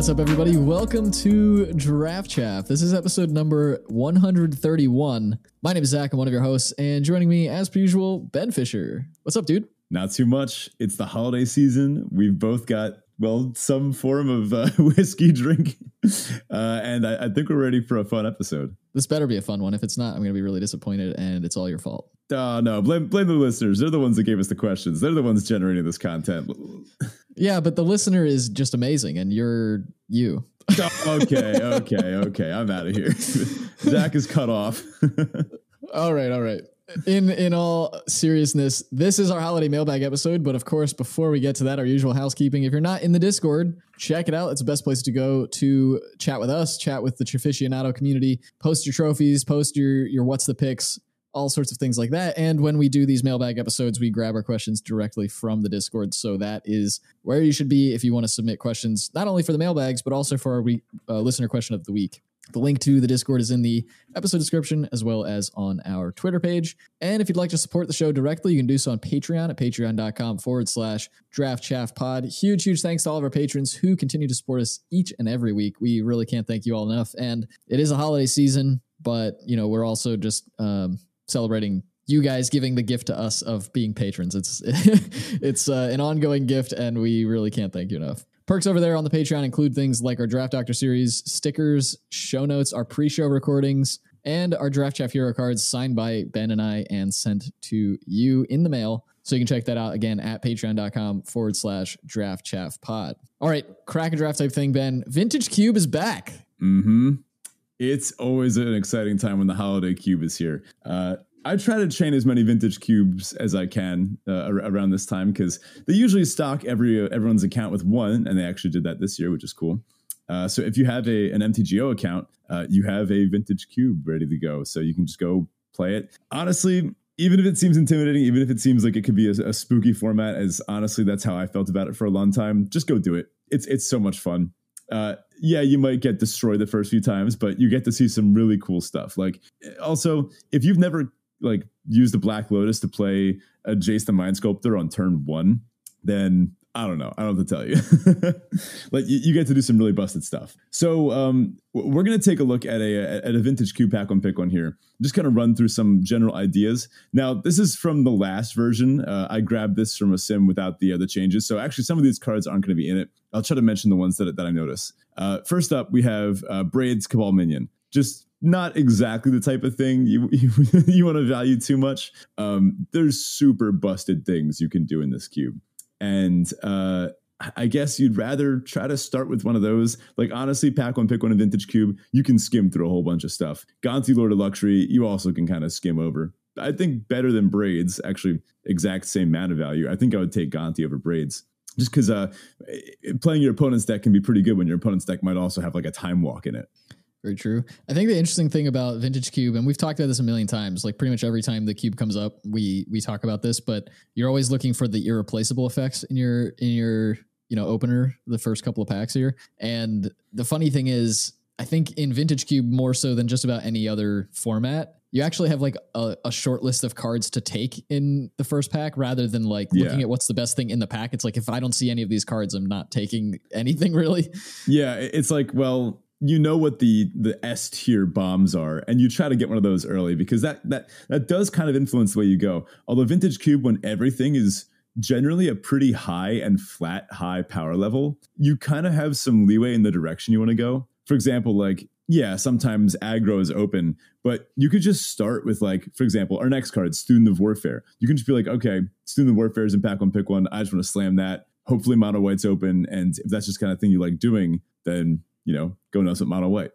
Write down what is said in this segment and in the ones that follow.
What's up, everybody? Welcome to Draft Chaff. This is episode number 131. My name is Zach. I'm one of your hosts, and joining me, as per usual, Ben Fisher. What's up, dude? Not too much. It's the holiday season. We've both got, well, some form of whiskey drink, and I think we're ready for a fun episode. This better be a fun one. If it's not, I'm going to be really disappointed, and it's all your fault. Oh, no, blame the listeners. They're the ones that gave us the questions. They're the ones generating this content. Yeah, but the listener is just amazing, and you're you. Okay. I'm out of here. Zach is cut off. All right. In all seriousness, this is our holiday mailbag episode. But of course, before we get to that, our usual housekeeping. If you're not in the Discord, check it out. It's the best place to go to chat with us, chat with the Traficionado community, post your trophies, post your what's the picks, all sorts of things like that. And when we do these mailbag episodes, we grab our questions directly from the Discord. So that is where you should be if you want to submit questions, not only for the mailbags, but also for our listener question of the week. The link to the Discord is in the episode description, as well as on our Twitter page. And if you'd like to support the show directly, you can do so on Patreon at patreon.com/draftchaffpod. Huge thanks to all of our patrons who continue to support us each and every week. We really can't thank you all enough. And it is a holiday season, but you know, we're also just celebrating you guys giving the gift to us of being patrons. It's an ongoing gift, and we really can't thank you enough. Perks over there on the Patreon include things like our Draft Doctor series, stickers, show notes, our pre-show recordings, and our Draft Chaff Hero cards signed by Ben and I and sent to you in the mail. So you can check that out again at patreon.com/draftchaffpod. All right, crack a draft type thing, Ben. Vintage Cube is back. Mm-hmm. It's always an exciting time when the holiday cube is here. I try to chain as many vintage cubes as I can around this time, because they usually stock everyone's account with one, and they actually did that this year, which is cool. So if you have an MTGO account, you have a vintage cube ready to go, so you can just go play it. Honestly, even if it seems intimidating, even if it seems like it could be a spooky format, as honestly that's how I felt about it for a long time, just go do it. It's so much fun. Yeah, you might get destroyed the first few times, but you get to see some really cool stuff. Like, also, if you've never use the Black Lotus to play a Jace the Mind Sculptor on turn one, then I don't know. I don't have to tell you. You get to do some really busted stuff. So we're going to take a look at a vintage cube pack one pick one here. Just kind of run through some general ideas. Now, this is from the last version. I grabbed this from a sim without the changes. So actually, some of these cards aren't going to be in it. I'll try to mention the ones that I notice. First up, we have Braid's Cabal Minion. Just not exactly the type of thing you want to value too much. There's super busted things you can do in this cube. And I guess you'd rather try to start with one of those. Like, honestly, pack one, pick one, a vintage cube. You can skim through a whole bunch of stuff. Gonthi, Lord of Luxury, you also can kind of skim over. I think better than Braids, actually, exact same mana value. I think I would take Gonthi over Braids. Just because playing your opponent's deck can be pretty good when your opponent's deck might also have like a Time Walk in it. Very true. I think the interesting thing about Vintage Cube, and we've talked about this a million times, like pretty much every time the cube comes up, we talk about this, but you're always looking for the irreplaceable effects in your opener, the first couple of packs here. And the funny thing is, I think in Vintage Cube, more so than just about any other format, you actually have like a short list of cards to take in the first pack rather than looking at what's the best thing in the pack. It's like, if I don't see any of these cards, I'm not taking anything really. Yeah. It's like, well, you know what the S tier bombs are, and you try to get one of those early, because that does kind of influence the way you go. Although Vintage Cube, when everything is generally a pretty high and flat high power level, you kind of have some leeway in the direction you want to go. For example, sometimes aggro is open, but you could just start with, for example, our next card, Student of Warfare. You can just be like, okay, Student of Warfare is in pack one, pick one. I just want to slam that. Hopefully mono white's open. And if that's just kind of thing you like doing, then go know some mono white.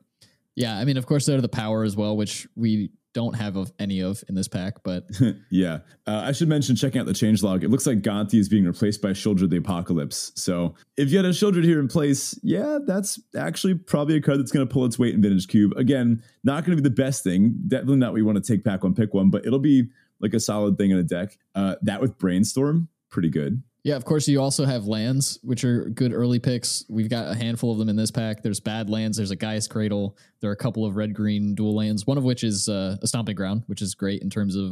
Yeah, I mean, of course, they're the power as well, which we don't have any in this pack, but... Yeah. I should mention checking out the changelog. It looks like Gonthi is being replaced by Shoulder of the Apocalypse. So if you had a Shoulder here in place, yeah, that's actually probably a card that's going to pull its weight in Vintage Cube. Again, not going to be the best thing. Definitely not what you want to take pack one, pick one, but it'll be like a solid thing in a deck. That with Brainstorm, pretty good. Yeah, of course, you also have lands, which are good early picks. We've got a handful of them in this pack. There's bad lands. There's a Gaia's Cradle. There are a couple of red-green dual lands, one of which is a Stomping Ground, which is great in terms of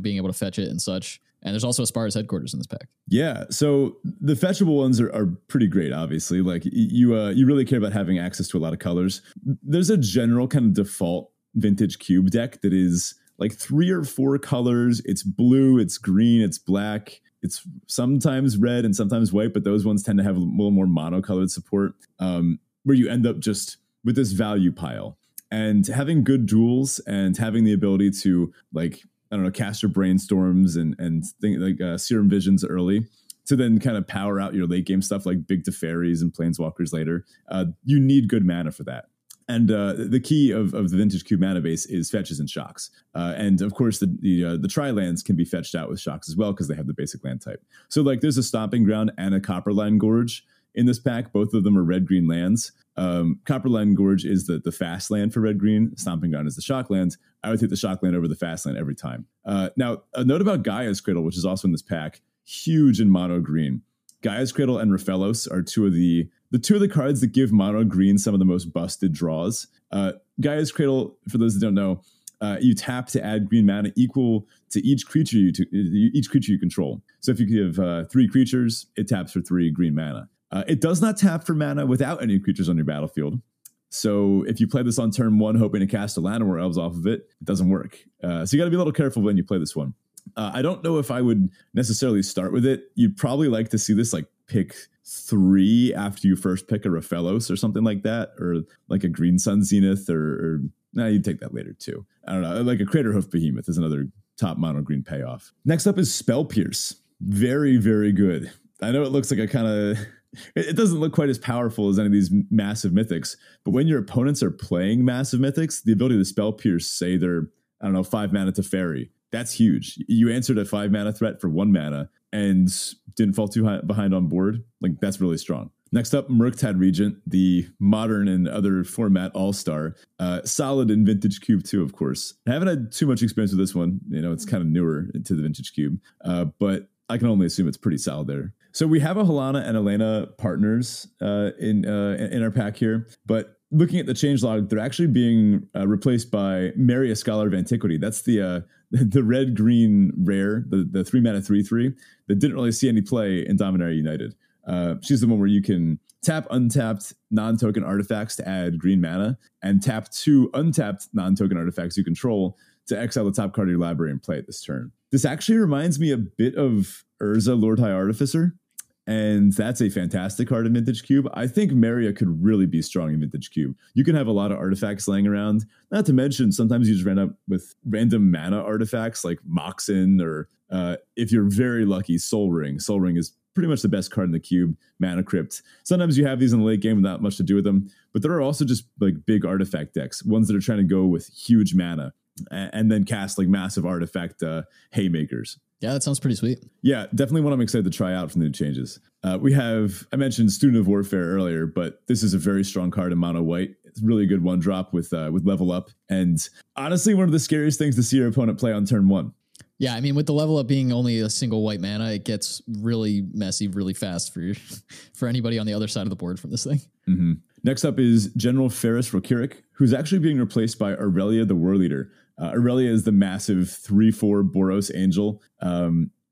being able to fetch it and such. And there's also Aspara's headquarters in this pack. Yeah. So the fetchable ones are pretty great, obviously. Like you really care about having access to a lot of colors. There's a general kind of default vintage cube deck that is like 3 or 4 colors. It's blue, it's green, it's black. It's sometimes red and sometimes white, but those ones tend to have a little more monocolored support, where you end up just with this value pile. And having good duels and having the ability to, like, I don't know, cast your brainstorms and things like Serum Visions early to then kind of power out your late game stuff like Big Teferis and Planeswalkers later. You need good mana for that. And the key of the Vintage Cube mana base is fetches and shocks. And of course, the tri-lands can be fetched out with shocks as well because they have the basic land type. So like there's a Stomping Ground and a Copperline Gorge in this pack. Both of them are red-green lands. Copperline Gorge is the fast land for red-green. Stomping Ground is the shock land. I would take the shock land over the fast land every time. Now, a note about Gaia's Cradle, which is also in this pack. Huge in mono green. Gaia's Cradle and Rafellos are two of the cards that give mono green some of the most busted draws. Gaia's Cradle, for those that don't know, you tap to add green mana equal to each creature you control. So if you have 3 creatures, it taps for 3 green mana. It does not tap for mana without any creatures on your battlefield. So if you play this on turn 1 hoping to cast a Llanowar Elves off of it, it doesn't work. So you got to be a little careful when you play this one. I don't know if I would necessarily start with it. You'd probably like to see this like pick 3 after you first pick a Rafellos or something like that, or like a Green Sun Zenith, or you'd take that later too. I don't know, like a Craterhoof Behemoth is another top mono green payoff. Next up is Spell Pierce. Very, very good. I know it looks like a kind of... It doesn't look quite as powerful as any of these massive mythics, but when your opponents are playing massive mythics, the ability to Spell Pierce, say they're, 5 mana Teferi, that's huge. You answered a 5 mana threat for 1 mana and didn't fall too high behind on board. Like, that's really strong. Next up, Murktide Regent, the modern and other format all-star. Solid in Vintage Cube too, of course. I haven't had too much experience with this one. It's kind of newer to the Vintage Cube, but I can only assume it's pretty solid there. So we have a Helana and Elena partners in our pack here, but looking at the changelog, they're actually being replaced by Mary, a Scholar of Antiquity. That's the red-green rare, the 3-mana 3/3 that didn't really see any play in Dominaria United. She's the one where you can tap untapped non-token artifacts to add green mana, and tap 2 untapped non-token artifacts you control to exile the top card of your library and play it this turn. This actually reminds me a bit of Urza, Lord High Artificer. And that's a fantastic card in Vintage Cube. I think Maria could really be strong in Vintage Cube. You can have a lot of artifacts laying around. Not to mention, sometimes you just ran up with random mana artifacts like Moxen, or if you're very lucky, Sol Ring. Sol Ring is pretty much the best card in the cube, Mana Crypt. Sometimes you have these in the late game without much to do with them. But there are also just like big artifact decks, ones that are trying to go with huge mana and then cast like massive artifact haymakers. Yeah, that sounds pretty sweet. Yeah, definitely one I'm excited to try out from the new changes. We have, I mentioned Student of Warfare earlier, but this is a very strong card in mono white. It's a really good one drop with level up. And honestly, one of the scariest things to see your opponent play on turn 1. Yeah, I mean, with the level up being only a single white mana, it gets really messy really fast for anybody on the other side of the board from this thing. Mm-hmm. Next up is General Ferrus Rokirik, who's actually being replaced by Aurelia the War Leader. Aurelia is the massive 3/4 Boros Angel.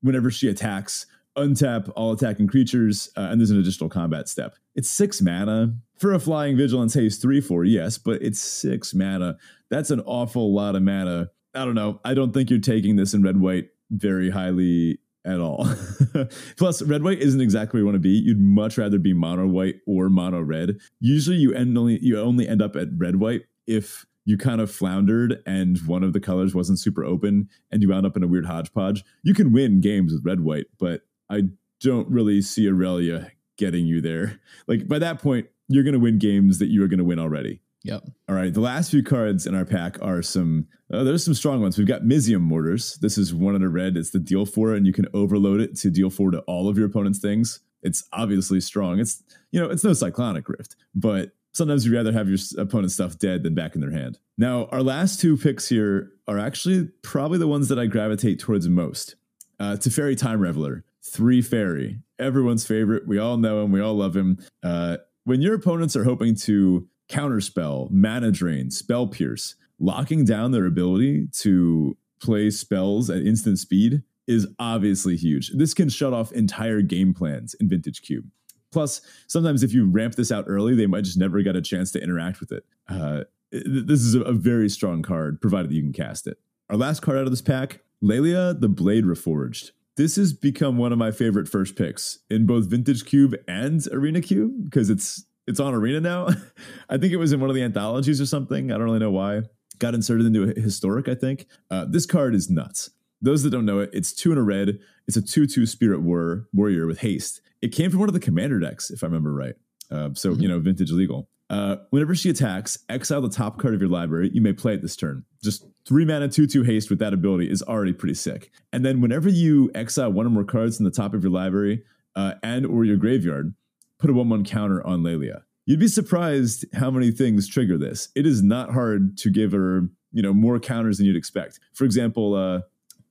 Whenever she attacks, untap all attacking creatures, and there's an additional combat step. It's 6 mana. For a Flying Vigilance Haste 3/4, yes, but it's 6 mana. That's an awful lot of mana. I don't know. I don't think you're taking this in red-white very highly at all. Plus, red-white isn't exactly where you want to be. You'd much rather be mono-white or mono-red. Usually, you only end up at red-white if you kind of floundered and one of the colors wasn't super open and you wound up in a weird hodgepodge. You can win games with red-white, but I don't really see Aurelia getting you there. Like, by that point, you're going to win games that you are going to win already. Yep. All right. The last few cards in our pack are there's some strong ones. We've got Mizium Mortars. This is 1 red. It's the deal 4, and you can overload it to deal 4 to all of your opponent's things. It's obviously strong. It's, it's no Cyclonic Rift, but sometimes you'd rather have your opponent's stuff dead than back in their hand. Now, our last 2 picks here are actually probably the ones that I gravitate towards most. Teferi Time Reveler, 3-fairy, everyone's favorite. We all know him. We all love him. When your opponents are hoping to counterspell, mana drain, Spell Pierce, locking down their ability to play spells at instant speed is obviously huge. This can shut off entire game plans in Vintage Cube. Plus, sometimes if you ramp this out early, they might just never get a chance to interact with it. This is a very strong card, provided that you can cast it. Our last card out of this pack, Lelia the Blade Reforged. This has become one of my favorite first picks in both Vintage Cube and Arena Cube, because it's on Arena now. I think it was in one of the anthologies or something. I don't really know why. Got inserted into a Historic, I think. This card is nuts. Those that don't know it, it's 2 and a red. It's a 2/2 Spirit Warrior with haste. It came from one of the Commander decks, if I remember right. Vintage legal. Whenever she attacks, exile the top card of your library. You may play it this turn. Just 3 mana, 2/2 haste with that ability is already pretty sick. And then whenever you exile one or more cards from the top of your library and or your graveyard, put a 1/1 counter on Lelia. You'd be surprised how many things trigger this. It is not hard to give her, more counters than you'd expect. For example,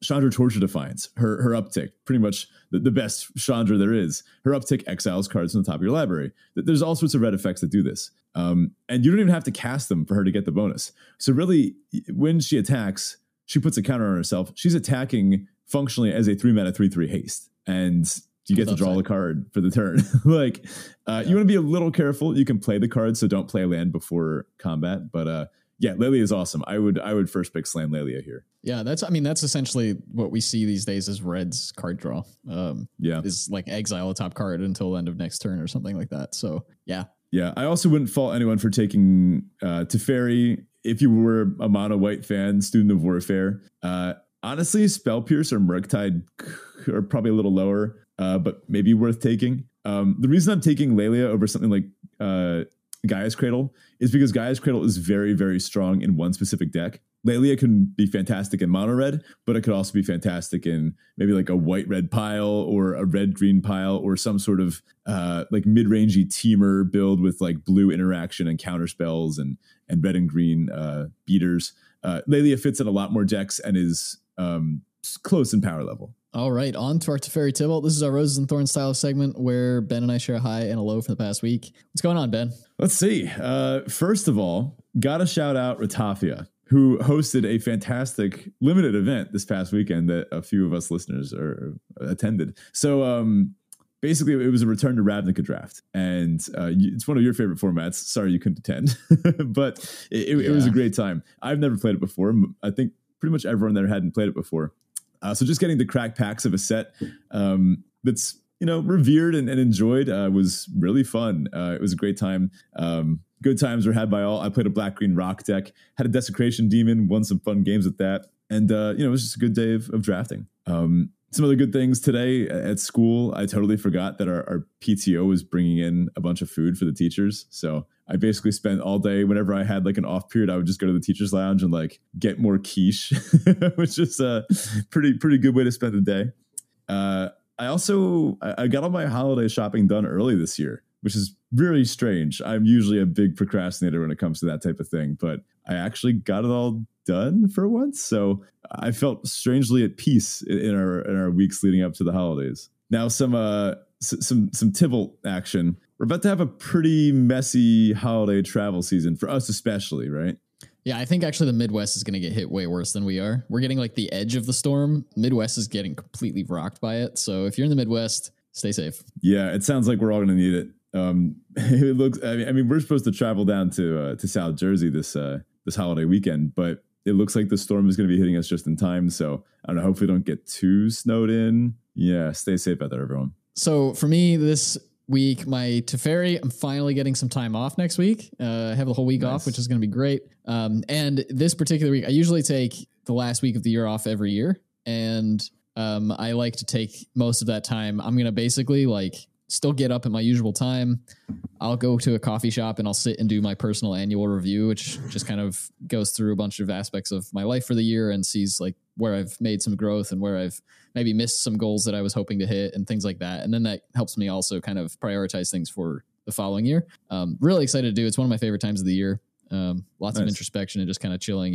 Chandra Torture Defiance, her uptick, pretty much the best Chandra there is. Her uptick exiles cards from the top of your library. There's all sorts of red effects that do this. And you don't even have to cast them for her to get the bonus. So really, when she attacks, she puts a counter on herself. She's attacking functionally as a 3 mana 3/3 haste. And you get to draw the card for the turn. You want to be a little careful. You can play the card, so don't play a land before combat. But Lelia is awesome. I would first pick Slam Lelia here. Yeah, that's essentially what we see these days is Red's card draw. Is like exile a top card until end of next turn or something like that. So yeah. Yeah, I also wouldn't fault anyone for taking Teferi if you were a mono white fan, Student of Warfare. Honestly, Spellpierce or Murktide are probably a little lower, but maybe worth taking. The reason I'm taking Lelia over something like Gaia's Cradle is because Gaia's Cradle is very, very strong in one specific deck. Lelia can be fantastic in mono red, but it could also be fantastic in maybe like a white red pile or a red green pile or some sort of mid-rangey teamer build with like blue interaction and counter spells and red and green beaters. Lelia fits in a lot more decks and is close in power level. All right, on to our Teferi Tybalt. This is our Roses and Thorns style segment where Ben and I share a high and a low for the past week. What's going on, Ben? Let's see. First of all, gotta shout out Ratafia, who hosted a fantastic limited event this past weekend that a few of us listeners attended. So basically, it was a return to Ravnica draft. And it's one of your favorite formats. Sorry you couldn't attend. But it was a great time. I've never played it before. I think pretty much everyone there hadn't played it before. So just getting the crack packs of a set that's revered and enjoyed was really fun. It was a great time. Good times were had by all. I played a black-green rock deck, had a Desecration Demon, won some fun games with that. And, it was just a good day of drafting. Some other good things today at school. I totally forgot that our PTO was bringing in a bunch of food for the teachers. So I basically spent all day, whenever I had like an off period, I would just go to the teacher's lounge and like get more quiche, which is a pretty good way to spend the day. I got all my holiday shopping done early this year, which is really strange. I'm usually a big procrastinator when it comes to that type of thing, but I actually got it all done for once. So I felt strangely at peace in our weeks leading up to the holidays. Now some Tybalt action. We're about to have a pretty messy holiday travel season for us, especially, right? Yeah, I think actually the Midwest is going to get hit way worse than we are. We're getting like the edge of the storm. Midwest is getting completely rocked by it. So if you're in the Midwest, stay safe. Yeah, it sounds like we're all going to need it. It looks. I mean, we're supposed to travel down to South Jersey this holiday weekend, but it looks like the storm is going to be hitting us just in time. So I don't know. Hopefully, don't get too snowed in. Yeah, stay safe out there, everyone. So for me this week, my Teferi, I'm finally getting some time off next week. I have the whole week off, which is going to be great. And this particular week, I usually take the last week of the year off every year, and I like to take most of that time. I'm going to basically still get up at my usual time. I'll go to a coffee shop and I'll sit and do my personal annual review, which just kind of goes through a bunch of aspects of my life for the year and sees where I've made some growth and where I've maybe missed some goals that I was hoping to hit and things like that. And then that helps me also kind of prioritize things for the following year. Really excited to do. It's one of my favorite times of the year. Lots of introspection and just kind of chilling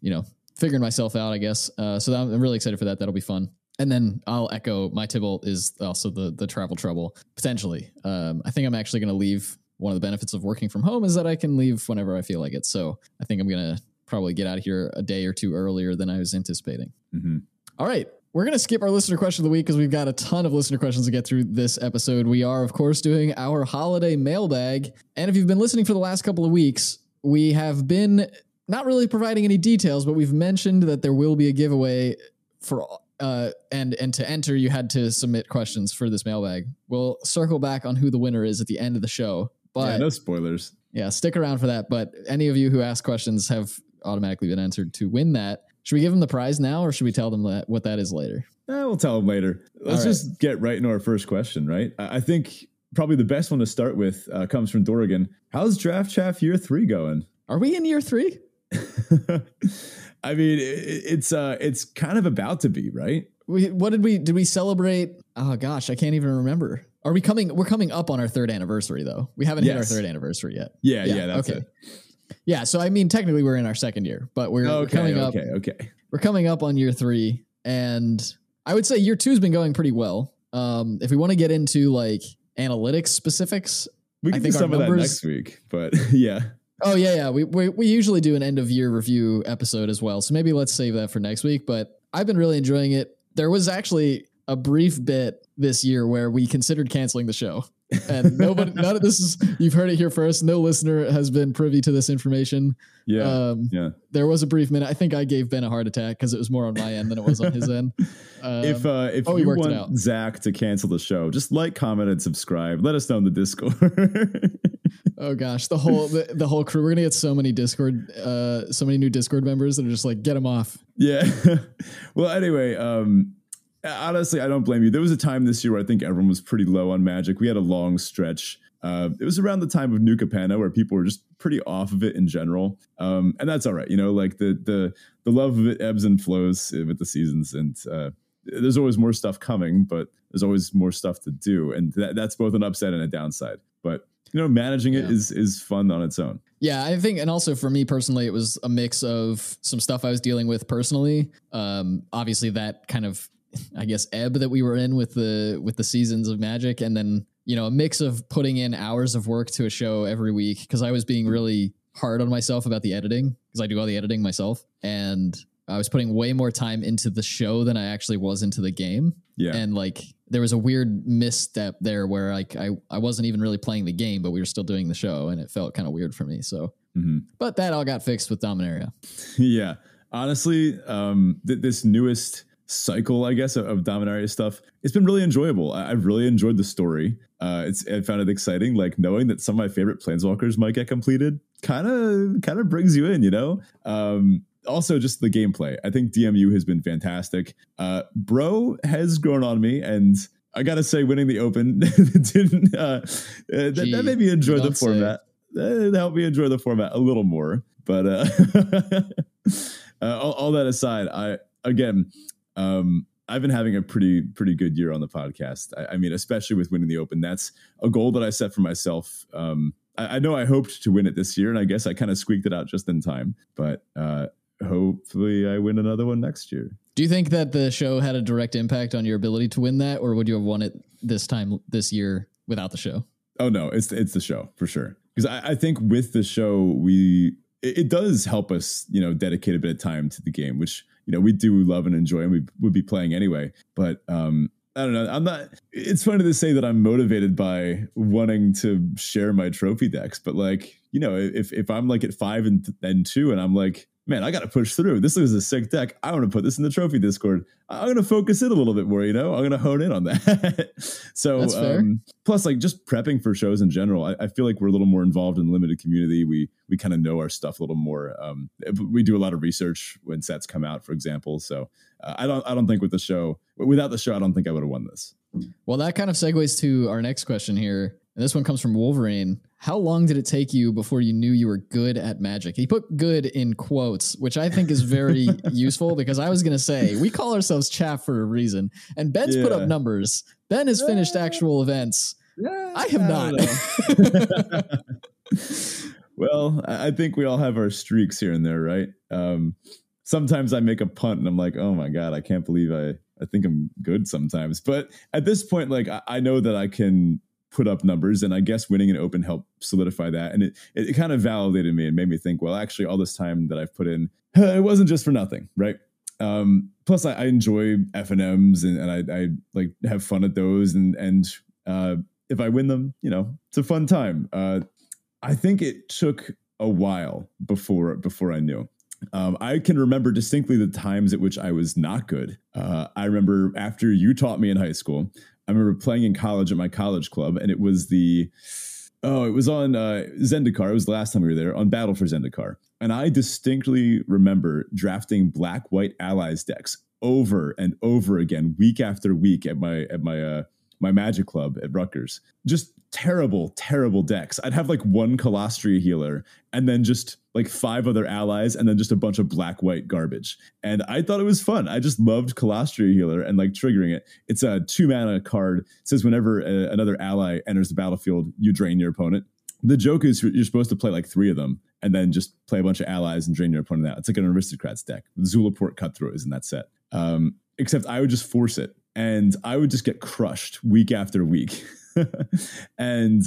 and, figuring myself out, I guess. So I'm really excited for that. That'll be fun. And then I'll echo my Tybalt is also the travel trouble, potentially. I think I'm actually going to leave. One of the benefits of working from home is that I can leave whenever I feel like it. So I think I'm going to probably get out of here a day or two earlier than I was anticipating. Mm-hmm. All right. We're going to skip our listener question of the week because we've got a ton of listener questions to get through this episode. We are, of course, doing our holiday mailbag. And if you've been listening for the last couple of weeks, we have been not really providing any details, but we've mentioned that there will be a giveaway for and to enter, you had to submit questions for this mailbag. We'll circle back on who the winner is at the end of the show. But yeah, no spoilers. Yeah, stick around for that. But any of you who ask questions have automatically been entered to win that. Should we give them the prize now, or should we tell them that, what that is later? We'll tell them later. Let's just get right into our first question, right? I think probably the best one to start with comes from Dorgan. How's Draft Chaff year 3 going? Are we in year 3? I mean, it's kind of about to be, right? Did we celebrate? Oh gosh, I can't even remember. We're coming up on our 3rd anniversary though. We haven't hit our 3rd anniversary yet. Yeah, that's okay. Yeah, so I mean, technically we're in our 2nd year, but we're coming up on year 3, and I would say year 2's been going pretty well. If we want to get into like analytics specifics, we can do some of that next week. But yeah. Oh yeah. We usually do an end of year review episode as well, so maybe let's save that for next week. But I've been really enjoying it. There was actually a brief bit this year where we considered canceling the show. And none of this is, you've heard it here first. No listener has been privy to this information. Yeah. There was a brief minute. I think I gave Ben a heart attack because it was more on my end than it was on his end. If you want Zach to cancel the show, just like, comment, and subscribe. Let us know in the Discord. Oh gosh. The whole crew, we're going to get so many new Discord members that are just like, get them off. Yeah. Well, anyway, honestly, I don't blame you. There was a time this year where I think everyone was pretty low on Magic. We had a long stretch. It was around the time of Nuka Panna where people were just pretty off of it in general. And that's all right. You know, like the love of it ebbs and flows with the seasons. And there's always more stuff coming, but there's always more stuff to do. And that's both an upside and a downside. But, you know, managing it is fun on its own. Yeah, I think, and also for me personally, it was a mix of some stuff I was dealing with personally. Obviously, that kind of, I guess, ebb that we were in with the seasons of Magic, and then, you know, a mix of putting in hours of work to a show every week because I was being really hard on myself about the editing because I do all the editing myself, and I was putting way more time into the show than I actually was into the game. Yeah, and like there was a weird misstep there where like I wasn't even really playing the game, but we were still doing the show, and it felt kind of weird for me. So, But that all got fixed with Dominaria. Yeah, honestly, this newest cycle, I guess, of Dominaria stuff, it's been really enjoyable. I've really enjoyed the story. I found it exciting, like knowing that some of my favorite planeswalkers might get completed kind of brings you in, you know. Also just the gameplay, I think DMU has been fantastic. Bro has grown on me, and I gotta say, winning the Open didn't that made me enjoy the format. That helped me enjoy the format a little more, but all that aside, I've been having a pretty good year on the podcast. I mean, especially with winning the Open, that's a goal that I set for myself. I know I hoped to win it this year, and I guess I kind of squeaked it out just in time. But hopefully, I win another one next year. Do you think that the show had a direct impact on your ability to win that, or would you have won it this time this year without the show? Oh no, it's the show for sure. Because I think with the show, it does help us, you know, dedicate a bit of time to the game, which, you know, we do love and enjoy, and we would be playing anyway. But I don't know. It's funny to say that I'm motivated by wanting to share my trophy decks. But like, you know, if I'm like at 5 and 2 and I'm like, man, I got to push through. This is a sick deck. I want to put this in the trophy Discord. I'm going to focus it a little bit more, you know, I'm going to hone in on that. So that's fair. Plus, like, just prepping for shows in general, I feel like we're a little more involved in the limited community. We kind of know our stuff a little more. We do a lot of research when sets come out, for example. So I don't think without the show, I don't think I would have won this. Well, that kind of segues to our next question here. And this one comes from Wolverine. How long did it take you before you knew you were good at Magic? He put good in quotes, which I think is very useful, because I was going to say, we call ourselves Chaff for a reason. And Ben's put up numbers. Ben has finished actual events. Yeah, I have not. Well, I think we all have our streaks here and there, right? Sometimes I make a punt and I'm like, oh my God, I can't believe I think I'm good sometimes. But at this point, like, I know that I can put up numbers, and I guess winning an Open helped solidify that, and it kind of validated me and made me think, well, actually all this time that I've put in, it wasn't just for nothing, right? Plus, I enjoy F&Ms and I like have fun at those. And if I win them, you know, it's a fun time. I think it took a while before I knew. I can remember distinctly the times at which I was not good. I remember after you taught me in high school, I remember playing in college at my college club, and it was on Zendikar. It was the last time we were there on Battle for Zendikar. And I distinctly remember drafting black-white allies decks over and over again, week after week at my Magic Club at Rutgers. Just terrible, terrible decks. I'd have like one Colostria healer and then just like five other allies and then just a bunch of black-white garbage. And I thought it was fun. I just loved Colostria healer and like triggering it. It's a 2-mana card. It says whenever another ally enters the battlefield, you drain your opponent. The joke is you're supposed to play like three of them and then just play a bunch of allies and drain your opponent out. It's like an Aristocrats deck. Zulaport Cutthroat is in that set. Except I would just force it. And I would just get crushed week after week. And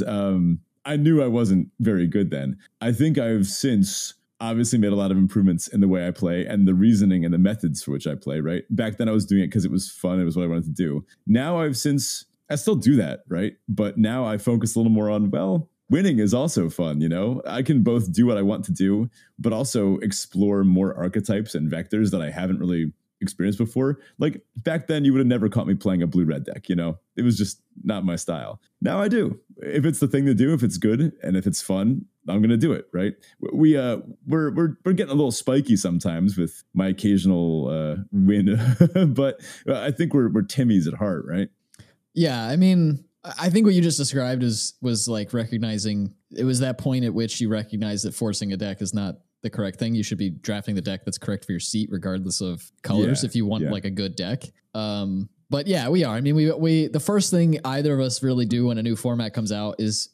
I knew I wasn't very good then. I think I've since obviously made a lot of improvements in the way I play and the reasoning and the methods for which I play, right? Back then I was doing it because it was fun. It was what I wanted to do. Now I still do that, right? But now I focus a little more on, well, winning is also fun, you know? I can both do what I want to do, but also explore more archetypes and vectors that I haven't really experienced before. Like back then you would have never caught me playing a blue red deck, you know? It was just not my style. Now I do. If it's the thing to do, if it's good and if it's fun, I'm gonna do it, right? We're getting a little spiky sometimes with my occasional win, but I think we're Timmies at heart, right? Yeah, I mean, I think what you just described was like recognizing, it was that point at which you recognize that forcing a deck is not the correct thing. You should be drafting the deck that's correct for your seat, regardless of colors, if you want like a good deck. But yeah, we are. I mean, we the first thing either of us really do when a new format comes out is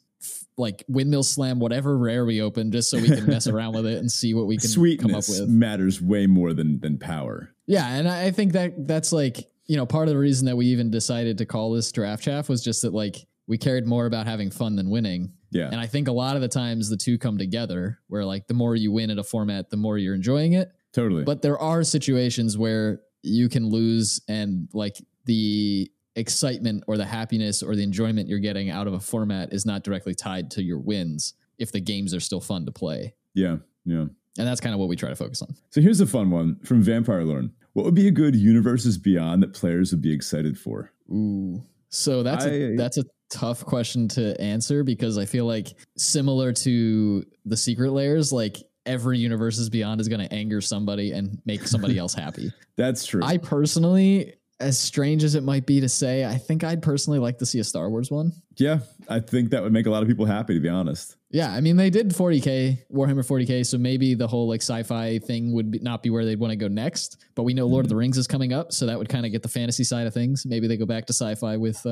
like windmill slam whatever rare we open, just so we can mess around with it and see what we can come up with. Matters way more than power. Yeah, and I think that's like, you know, part of the reason that we even decided to call this Draft Chaff was just that like we cared more about having fun than winning. Yeah. And I think a lot of the times the two come together where like the more you win at a format, the more you're enjoying it. Totally. But there are situations where you can lose and like the excitement or the happiness or the enjoyment you're getting out of a format is not directly tied to your wins if the games are still fun to play. Yeah. Yeah. And that's kind of what we try to focus on. So here's a fun one from Vampire Lorne. What would be a good Universes Beyond that players would be excited for? Ooh. So that's a tough question to answer because I feel like similar to the Secret Layers, like every Universes Beyond is going to anger somebody and make somebody else happy. That's true. I personally, as strange as it might be to say, I think I'd personally like to see a Star Wars one. Yeah, I think that would make a lot of people happy, to be honest. Yeah, I mean, they did Warhammer 40K, so maybe the whole like sci-fi thing would not be where they'd want to go next, but we know Lord of the Rings is coming up, so that would kind of get the fantasy side of things. Maybe they go back to sci-fi with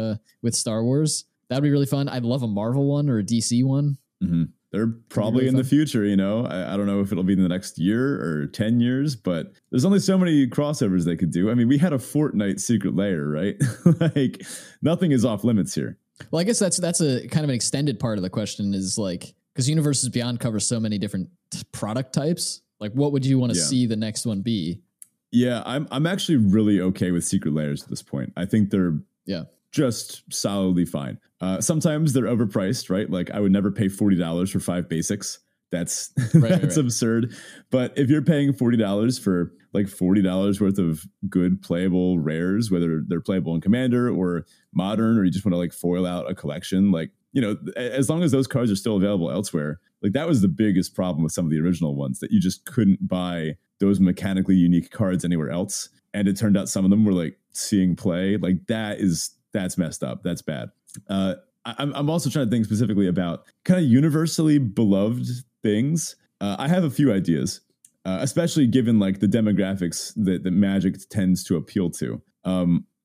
Star Wars. That'd be really fun. I'd love a Marvel one or a DC one. Mm-hmm. They're probably in the future, you know. I don't know if it'll be in the next year or 10 years, but there's only so many crossovers they could do. I mean, we had a Fortnite Secret Layer, right? Like nothing is off limits here. Well, I guess that's a kind of an extended part of the question is like, because Universes Beyond covers so many different product types. Like, what would you want to see the next one be? Yeah, I'm actually really okay with Secret Layers at this point. I think they're just solidly fine. Sometimes they're overpriced, right? Like I would never pay $40 for 5 basics. That's right. Absurd. But if you're paying $40 for like $40 worth of good playable rares, whether they're playable in Commander or Modern, or you just want to like foil out a collection, like, you know, as long as those cards are still available elsewhere, like that was the biggest problem with some of the original ones, that you just couldn't buy those mechanically unique cards anywhere else. And it turned out some of them were like seeing play. Like that's messed up. That's bad. I'm also trying to think specifically about kind of universally beloved things. I have a few ideas, especially given like the demographics that Magic tends to appeal to.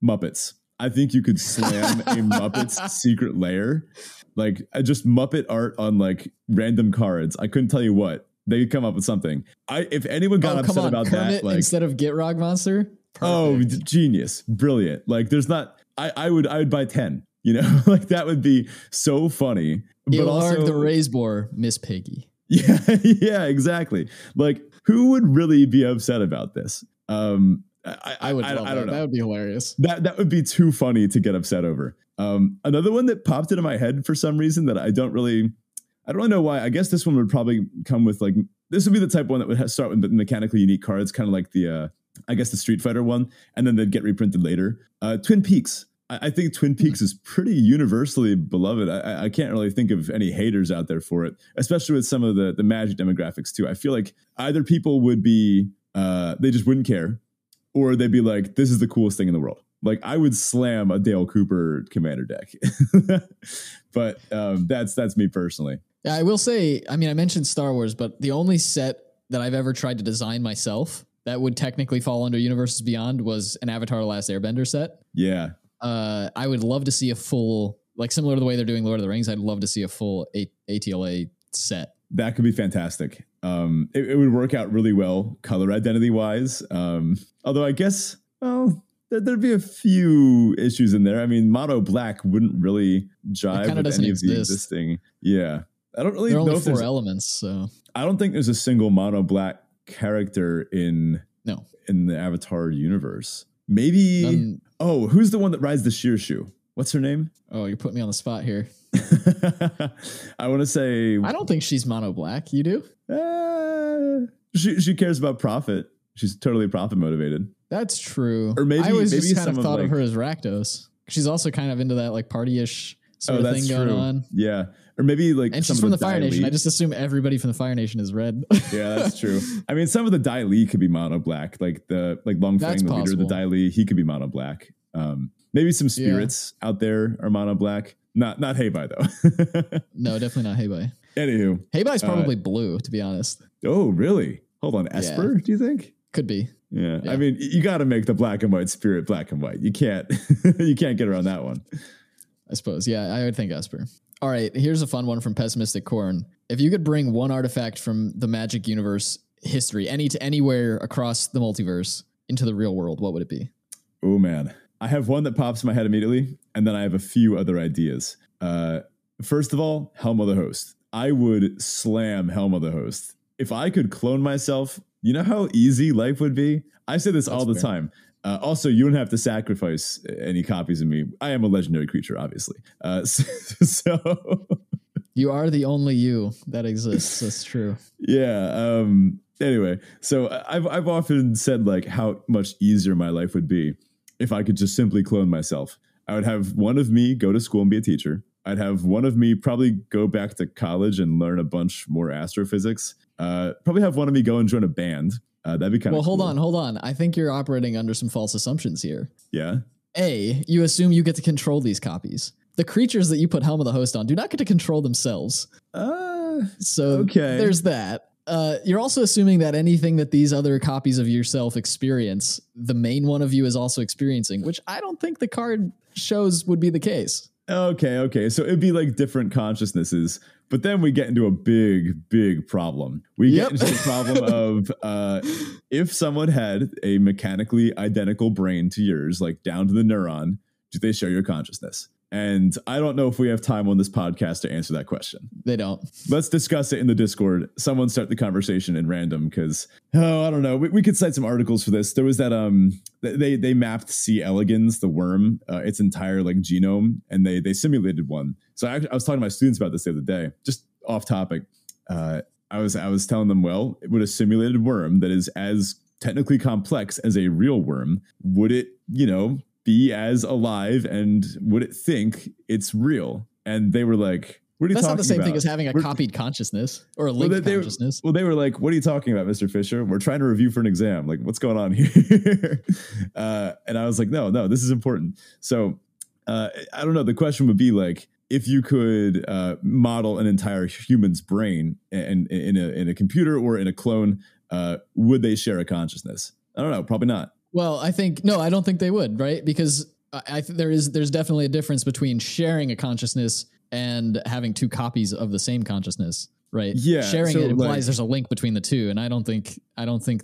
Muppets. I think you could slam a Muppets Secret Layer, like just Muppet art on like random cards. I couldn't tell you what. They could come up with something. If anyone got upset about Kermit that, like, instead of Gitrog Monster. Perfect. Oh, genius. Brilliant. Like there's not, I would buy 10, you know, like that would be so funny. But also the Razor, Miss Piggy. Yeah, exactly. Like who would really be upset about this? I would love that. That would be hilarious. That would be too funny to get upset over. Another one that popped into my head for some reason that I don't really know why. I guess this one would probably come with like, this would be the type one that would start with mechanically unique cards, kind of like the, I guess the Street Fighter one, and then they'd get reprinted later. Twin Peaks. I think Twin Peaks is pretty universally beloved. I can't really think of any haters out there for it, especially with some of the Magic demographics too. I feel like either people would be, they just wouldn't care, or they'd be like, this is the coolest thing in the world. Like, I would slam a Dale Cooper Commander deck, but that's me personally. Yeah, I will say, I mean, I mentioned Star Wars, but the only set that I've ever tried to design myself that would technically fall under Universes Beyond was an Avatar: The Last Airbender set. Yeah. I would love to see a full, like similar to the way they're doing Lord of the Rings, I'd love to see a full ATLA set. That could be fantastic. It would work out really well color identity wise. Although I guess, well, there'd be a few issues in there. I mean, mono black wouldn't really jive with any of the existing. Yeah. I don't really know. There are only four elements, so I don't think there's a single mono black character in the Avatar universe. Maybe who's the one that rides the Shearshoe? What's her name? Oh, you're putting me on the spot here. I want to say... I don't think she's mono black. You do? She cares about profit. She's totally profit motivated. That's true. Or maybe I always just kind of thought of her as Rakdos. She's also kind of into that like party-ish sort of thing going on. Yeah. Or maybe like... And she's from the Fire Nation. I just assume everybody from the Fire Nation is red. Yeah, that's true. I mean, some of the Dai Li could be mono black. Like Longfang, the leader of the Dai Li, he could be mono black. Maybe some spirits out there are mono black. Not Heibai though. No, definitely not Heibai. Anywho. Heibai's probably blue, to be honest. Oh, really? Hold on. Esper, do you think? Could be. Yeah. I mean, you got to make the black and white spirit black and white. You can't get around that one. I suppose. Yeah, I would think Esper. All right, here's a fun one from Pessimistic Corn. If you could bring one artifact from the Magic universe history, anywhere across the multiverse into the real world, what would it be? Oh man, I have one that pops in my head immediately, and then I have a few other ideas. First of all, Helm of the Host. I would slam Helm of the Host. If I could clone myself, you know how easy life would be? I say this all the time. Also, you don't have to sacrifice any copies of me. I am a legendary creature, obviously. So you are the only you that exists. That's true. Yeah. Anyway, so I've often said like how much easier my life would be if I could just simply clone myself. I would have one of me go to school and be a teacher. I'd have one of me probably go back to college and learn a bunch more astrophysics. Probably have one of me go and join a band. That'd be kind of cool. Hold on. I think you're operating under some false assumptions here. Yeah. A, you assume you get to control these copies. The creatures that you put Helm of the Host on do not get to control themselves. So there's that. You're also assuming that anything that these other copies of yourself experience, the main one of you is also experiencing, which I don't think the card shows would be the case. Okay. So it'd be like different consciousnesses. But then we get into a big, big problem. We get into the problem of if someone had a mechanically identical brain to yours, like down to the neuron, do they share your consciousness? And I don't know if we have time on this podcast to answer that question. They don't. Let's discuss it in the Discord. Someone start the conversation in random because, I don't know. We could cite some articles for this. There was that they mapped C. elegans, the worm, its entire like genome, and they simulated one. So I was talking to my students about this the other day, just off topic. I was telling them, well, would a simulated worm that is as technically complex as a real worm, would it, be as alive and would it think it's real? And they were like, what are you talking about? That's not the same thing as having a copied consciousness or a linked consciousness. Well, they were like, what are you talking about, Mr. Fisher? We're trying to review for an exam. Like, what's going on here? And I was like, no, this is important. So I don't know. The question would be like, if you could model an entire human's brain and in a computer or in a clone, would they share a consciousness? I don't know. Probably not. Well, I don't think they would, right? Because there's definitely a difference between sharing a consciousness and having two copies of the same consciousness, right? Yeah. Sharing it implies there's a link between the two, and I don't think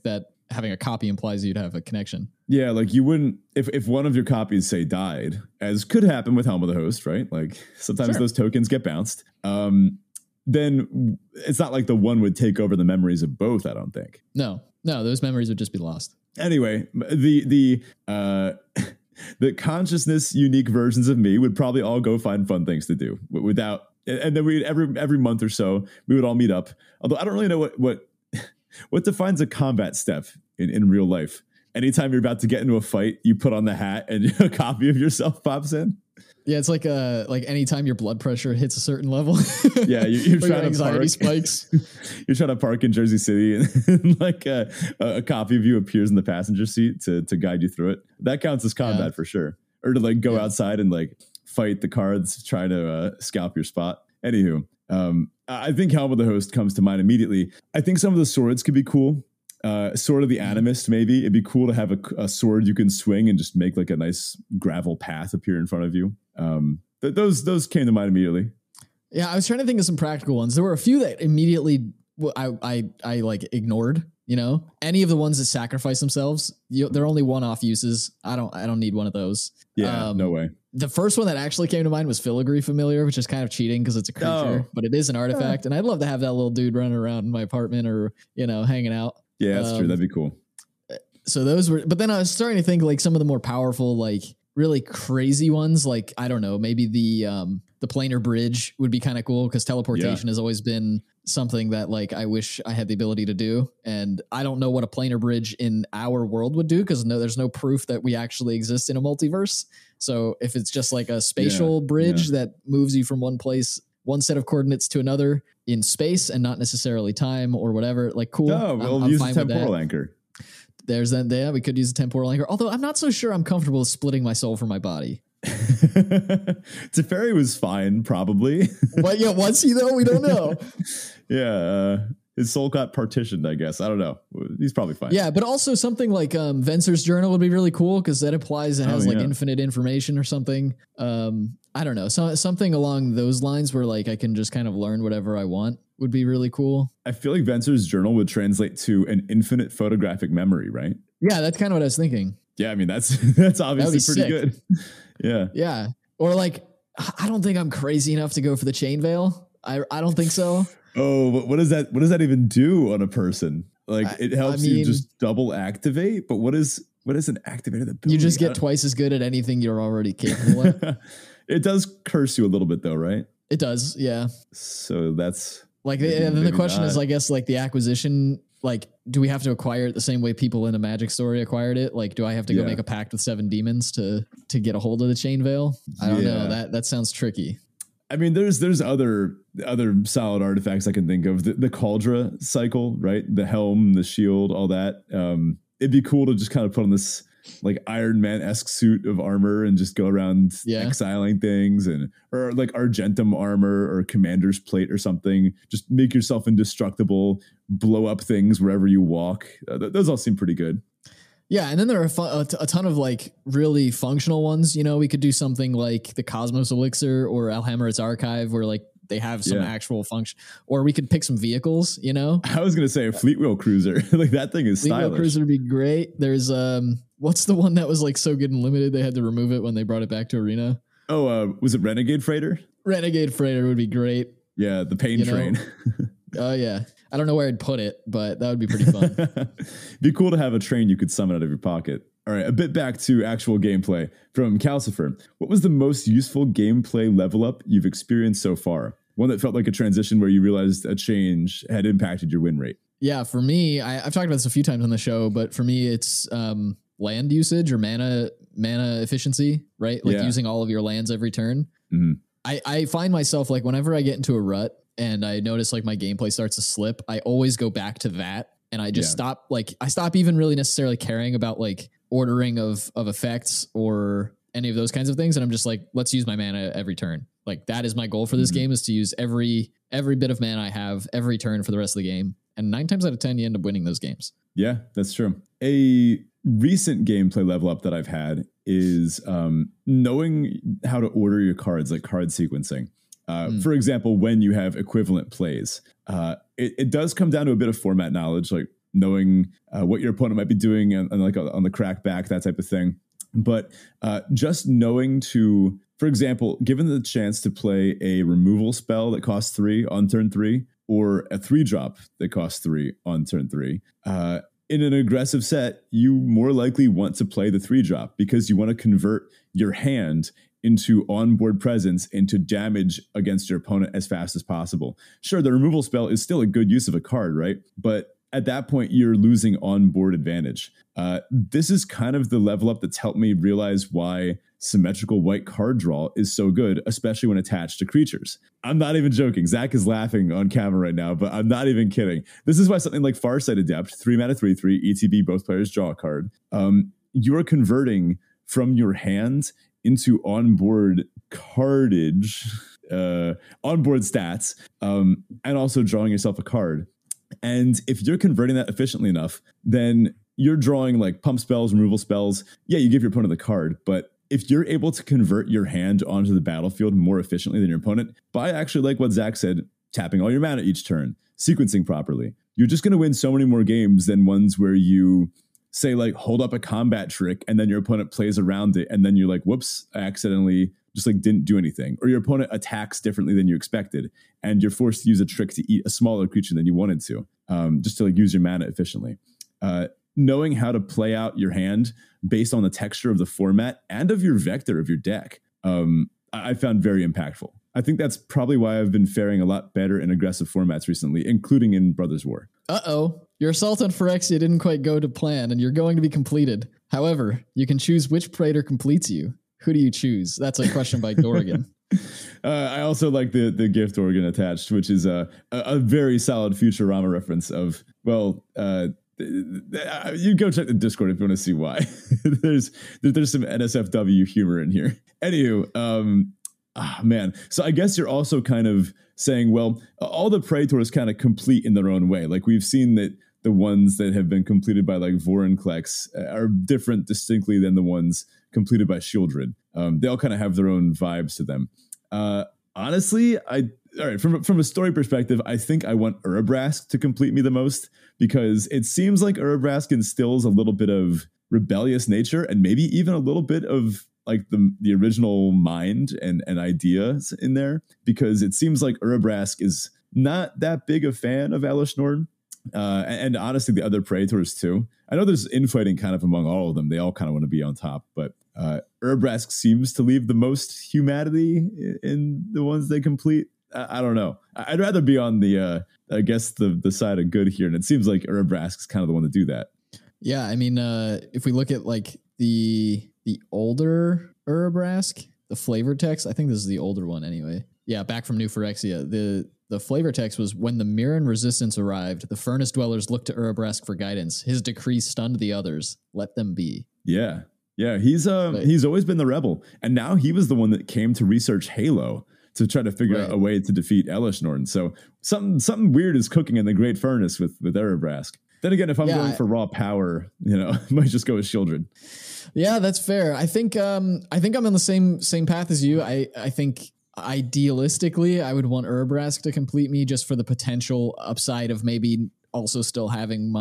that having a copy implies you'd have a connection. Yeah, like you wouldn't if one of your copies say died, as could happen with Helm of the Host, right? Like sometimes those tokens get bounced. Then it's not like the one would take over the memories of both, I don't think. No, those memories would just be lost. Anyway, the consciousness unique versions of me would probably all go find fun things to do without, and then we every month or so we would all meet up. Although I don't really know what defines a combat step in real life. Anytime you're about to get into a fight, you put on the hat and a copy of yourself pops in. Yeah, it's like anytime your blood pressure hits a certain level. Yeah, you're trying to anxiety spikes. You're trying to park in Jersey City, and like a copy of you appears in the passenger seat to guide you through it. That counts as combat for sure. Or to like go outside and like fight the cards trying to scalp your spot. Anywho, I think Helm of the Host comes to mind immediately. I think some of the swords could be cool. Sword of the Animist, maybe. It'd be cool to have a sword you can swing and just make like a nice gravel path appear in front of you. Those came to mind immediately. Yeah, I was trying to think of some practical ones. There were a few that immediately I like ignored. You know, any of the ones that sacrifice themselves, they're only one-off uses. I don't need one of those. Yeah, no way. The first one that actually came to mind was Filigree Familiar, which is kind of cheating because it's a creature, but it is an artifact, and I'd love to have that little dude running around in my apartment or, you know, hanging out. Yeah, that's true. That'd be cool. So those were, but then I was starting to think like some of the more powerful, like really crazy ones. Like, I don't know, maybe the planar bridge would be kind of cool because teleportation has always been something that like, I wish I had the ability to do. And I don't know what a planar bridge in our world would do because there's no proof that we actually exist in a multiverse. So if it's just like a spatial bridge that moves you from one place, one set of coordinates to another in space and not necessarily time or whatever. Like, cool. No, we'll use a temporal anchor. There's that. Yeah, we could use a temporal anchor. Although I'm not so sure I'm comfortable with splitting my soul from my body. Teferi was fine, probably. But yeah, was he though? We don't know. His soul got partitioned, I guess. I don't know. He's probably fine. Yeah, but also something like Venser's Journal would be really cool because that implies it has like infinite information or something. I don't know. So, something along those lines where like I can just kind of learn whatever I want would be really cool. I feel like Venser's Journal would translate to an infinite photographic memory, right? Yeah, that's kind of what I was thinking. Yeah, I mean, that's obviously pretty sick. Good. Yeah. Yeah. Or like, I don't think I'm crazy enough to go for the chain veil. I don't think so. Oh, but what is that? What does that even do on a person? Like it helps you just double activate. But what is an activated ability? You just get twice as good at anything you're already capable of. It does curse you a little bit though, right? It does. Yeah. So that's like, and then the question is, I guess, like the acquisition, like, do we have to acquire it the same way people in a Magic story acquired it? Like, do I have to go make a pact with 7 demons to get a hold of the chain veil? I don't know. That sounds tricky. I mean, there's other solid artifacts I can think of. The Cauldra cycle, right? The helm, the shield, all that. It'd be cool to just kind of put on this like Iron Man-esque suit of armor and just go around exiling things, and or like Argentum armor or Commander's plate or something. Just make yourself indestructible, blow up things wherever you walk. Those all seem pretty good. Yeah, and then there are a ton of like really functional ones. You know, we could do something like the Cosmos Elixir or Alhammerit's Archive where like they have some actual function. Or we could pick some vehicles, you know? I was going to say a Fleet Wheel Cruiser. Like that thing is stylish. Fleet Wheel Cruiser would be great. There's, what's the one that was like so good and limited they had to remove it when they brought it back to Arena? Oh, was it Renegade Freighter? Renegade Freighter would be great. Yeah, the pain train. Oh, yeah. I don't know where I'd put it, but that would be pretty fun. It'd be cool to have a train you could summon out of your pocket. All right, a bit back to actual gameplay from Calcifer. What was the most useful gameplay level up you've experienced so far? One that felt like a transition where you realized a change had impacted your win rate. Yeah, for me, I've talked about this a few times on the show, but for me, it's land usage or mana efficiency, right? Like using all of your lands every turn. Mm-hmm. I find myself like whenever I get into a rut, and I notice like my gameplay starts to slip, I always go back to that. And I just stop. Like I stop even really necessarily caring about like ordering of effects or any of those kinds of things. And I'm just like, let's use my mana every turn. Like that is my goal for this game, is to use every bit of mana I have every turn for the rest of the game. And 9 times out of 10, you end up winning those games. Yeah, that's true. A recent gameplay level up that I've had is knowing how to order your cards, like card sequencing. For example, when you have equivalent plays, it does come down to a bit of format knowledge, like knowing what your opponent might be doing and like on the crack back, that type of thing. But just knowing to, for example, given the chance to play a removal spell that costs 3 on turn 3 or a 3-drop that costs 3 on turn 3, in an aggressive set, you more likely want to play the 3-drop because you want to convert your hand into onboard presence, into damage against your opponent as fast as possible. Sure, the removal spell is still a good use of a card, right? But at that point, you're losing onboard advantage. This is kind of the level up that's helped me realize why symmetrical white card draw is so good, especially when attached to creatures. I'm not even joking. Zach is laughing on camera right now, but I'm not even kidding. This is why something like Farsight Adept, 3 mana 3/3, ETB, both players draw a card. You're converting from your hand into onboard cardage, onboard stats, and also drawing yourself a card. And if you're converting that efficiently enough, then you're drawing like pump spells, removal spells. Yeah, you give your opponent the card, but if you're able to convert your hand onto the battlefield more efficiently than your opponent, by actually, like what Zach said, tapping all your mana each turn, sequencing properly, you're just going to win so many more games than ones where you say like hold up a combat trick and then your opponent plays around it and then you're like, whoops, I accidentally just like didn't do anything, or your opponent attacks differently than you expected and you're forced to use a trick to eat a smaller creature than you wanted to, just to like use your mana efficiently. Knowing how to play out your hand based on the texture of the format and of your vector of your deck, I found very impactful. I think that's probably why I've been faring a lot better in aggressive formats recently, including in Brothers War. Your assault on Phyrexia didn't quite go to plan, and you're going to be completed. However, you can choose which Praetor completes you. Who do you choose? That's a question by Dorgan. I also like the gift Dorgan attached, which is a very solid Futurama reference of, well, you go check the Discord if you want to see why. There's some NSFW humor in here. Anywho, man. So I guess you're also kind of saying, well, all the Praetors kind of complete in their own way. Like we've seen that the ones that have been completed by like Vorinclex are different distinctly than the ones completed by Shieldred. They all kind of have their own vibes to them. Honestly, from a story perspective, I think I want Urabrask to complete me the most because it seems like Urabrask instills a little bit of rebellious nature and maybe even a little bit of like the original mind and ideas in there, because it seems like Urabrask is not that big a fan of Alishnorn. And honestly, the other Praetors too. I know there's infighting kind of among all of them. They all kind of want to be on top, but Urabrask seems to leave the most humanity in the ones they complete. I don't know. I'd rather be on the side of good here. And it seems like Urabrask is kind of the one to do that. Yeah. I mean, if we look at like the older Urabrask, the flavor text, I think this is the older one anyway. Yeah, back from New Phyrexia. The flavor text was, when the Mirren resistance arrived, the Furnace Dwellers looked to Urabrask for guidance. His decree stunned the others. Let them be. Yeah. Yeah, he's always been the rebel. And now he was the one that came to research Halo to try to figure out a way to defeat Elishnorn. So something weird is cooking in the Great Furnace with Urabrask. Then again, if I'm going for raw power, I might just go with Shieldred. Yeah, that's fair. I think I'm on the same path as you. I think idealistically I would want Urabrask to complete me just for the potential upside of maybe also still having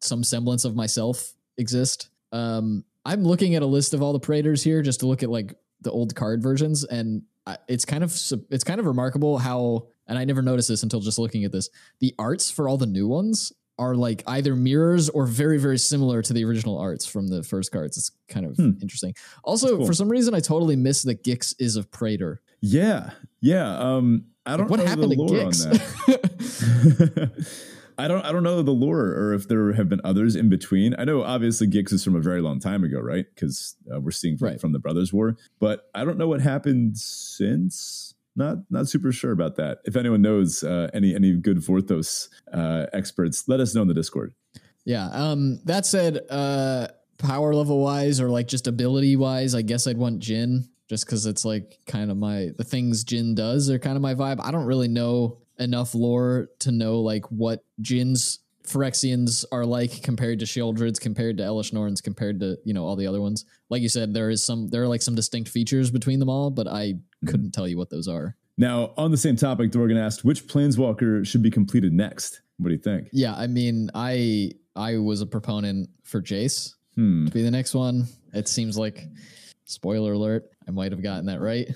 some semblance of myself exist. I'm looking at a list of all the Praetors here just to look at like the old card versions, and it's kind of remarkable how, and I never noticed this until just looking at this, the arts for all the new ones are like either mirrors or very, very similar to the original arts from the first cards. It's kind of interesting. Also, cool. For some reason, I totally missed that Gix is a Praetor. Yeah. I don't know the lore on that. I don't know the lore or if there have been others in between. I know obviously Gix is from a very long time ago, right? Because we're seeing from the Brothers War, but I don't know what happened since. Not super sure about that. If anyone knows any good Vorthos experts, let us know in the Discord. Yeah. That said, power level wise, or like just ability wise, I guess I'd want Jin, just because it's like kind of the things Jin does are kind of my vibe. I don't really know enough lore to know like what Jin's Phyrexians are like compared to Shieldred's, compared to Elishnorn's, compared to all the other ones. Like you said, there are like some distinct features between them all, but I couldn't tell you what those are. Now, on the same topic, Dorgan asked, which Planeswalker should be completed next? What do you think? Yeah, I mean, I was a proponent for Jace to be the next one. It seems like, spoiler alert, I might have gotten that right.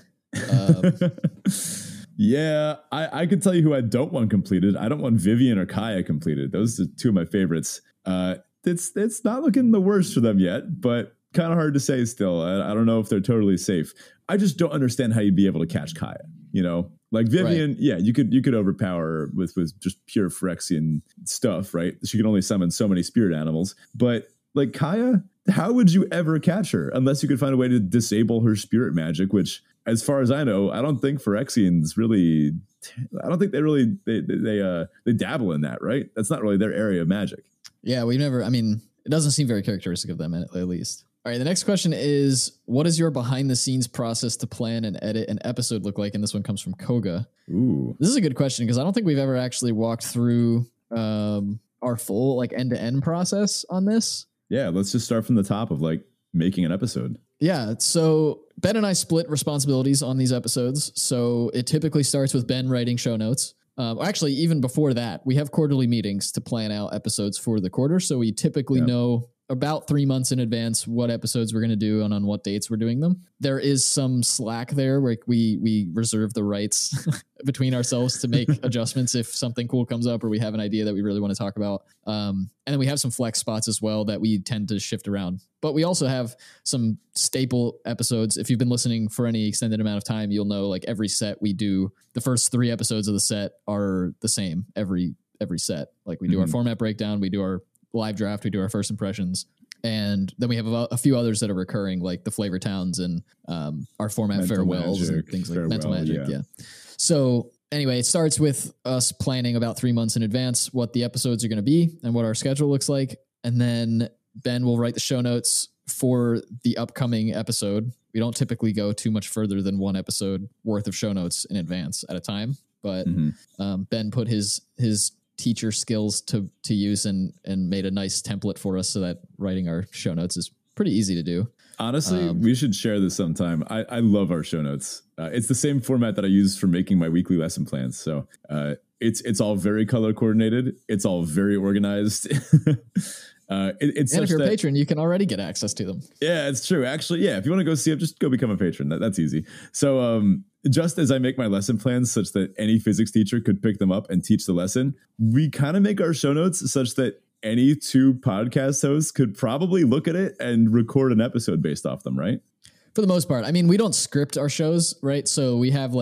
Yeah, I could tell you who I don't want completed. I don't want Vivian or Kaya completed. Those are two of my favorites. it's not looking the worst for them yet, but kind of hard to say still. I don't know if they're totally safe. I just don't understand how you'd be able to catch Kaya, you know? Like Vivian, right. Yeah, you could overpower her with just pure Phyrexian stuff, right? She can only summon so many spirit animals. But like Kaya, how would you ever catch her unless you could find a way to disable her spirit magic, which as far as I know, I don't think Phyrexians really, I don't think they really, they dabble in that, right? That's not really their area of magic. Yeah, it doesn't seem very characteristic of them at least. All right, the next question is, what does your behind-the-scenes process to plan and edit an episode look like? And this one comes from Koga. Ooh. This is a good question because I don't think we've ever actually walked through our full end-to-end process on this. Yeah, let's just start from the top of making an episode. Yeah, so Ben and I split responsibilities on these episodes. So it typically starts with Ben writing show notes. Actually, even before that, we have quarterly meetings to plan out episodes for the quarter. So we typically know about 3 months in advance what episodes we're going to do and on what dates we're doing them. There is some slack there where we reserve the rights between ourselves to make adjustments if something cool comes up or we have an idea that we really want to talk about. And then we have some flex spots as well that we tend to shift around. But we also have some staple episodes. If you've been listening for any extended amount of time, you'll know every set we do, the first 3 episodes of the set are the same every set. We do our format breakdown, we do our live draft, we do our first impressions, and then we have a few others that are recurring, like the Flavor Towns and our format mental farewells magic, and things like Mental Magic. Yeah. So anyway, it starts with us planning about 3 months in advance what the episodes are going to be and what our schedule looks like, and then Ben will write the show notes for the upcoming episode. We don't typically go too much further than one episode worth of show notes in advance at a time, but Ben put his teacher skills to use and made a nice template for us so that writing our show notes is pretty easy to do. Honestly, we should share this sometime. I love our show notes. It's the same format that I use for making my weekly lesson plans. So it's all very color coordinated. It's all very organized. And if you're a patron, you can already get access to them. Yeah, it's true. Actually, yeah, if you want to go see it, just go become a patron. That's easy. So just as I make my lesson plans such that any physics teacher could pick them up and teach the lesson, we kind of make our show notes such that any 2 podcast hosts could probably look at it and record an episode based off them, right? For the most part. We don't script our shows, right? So we have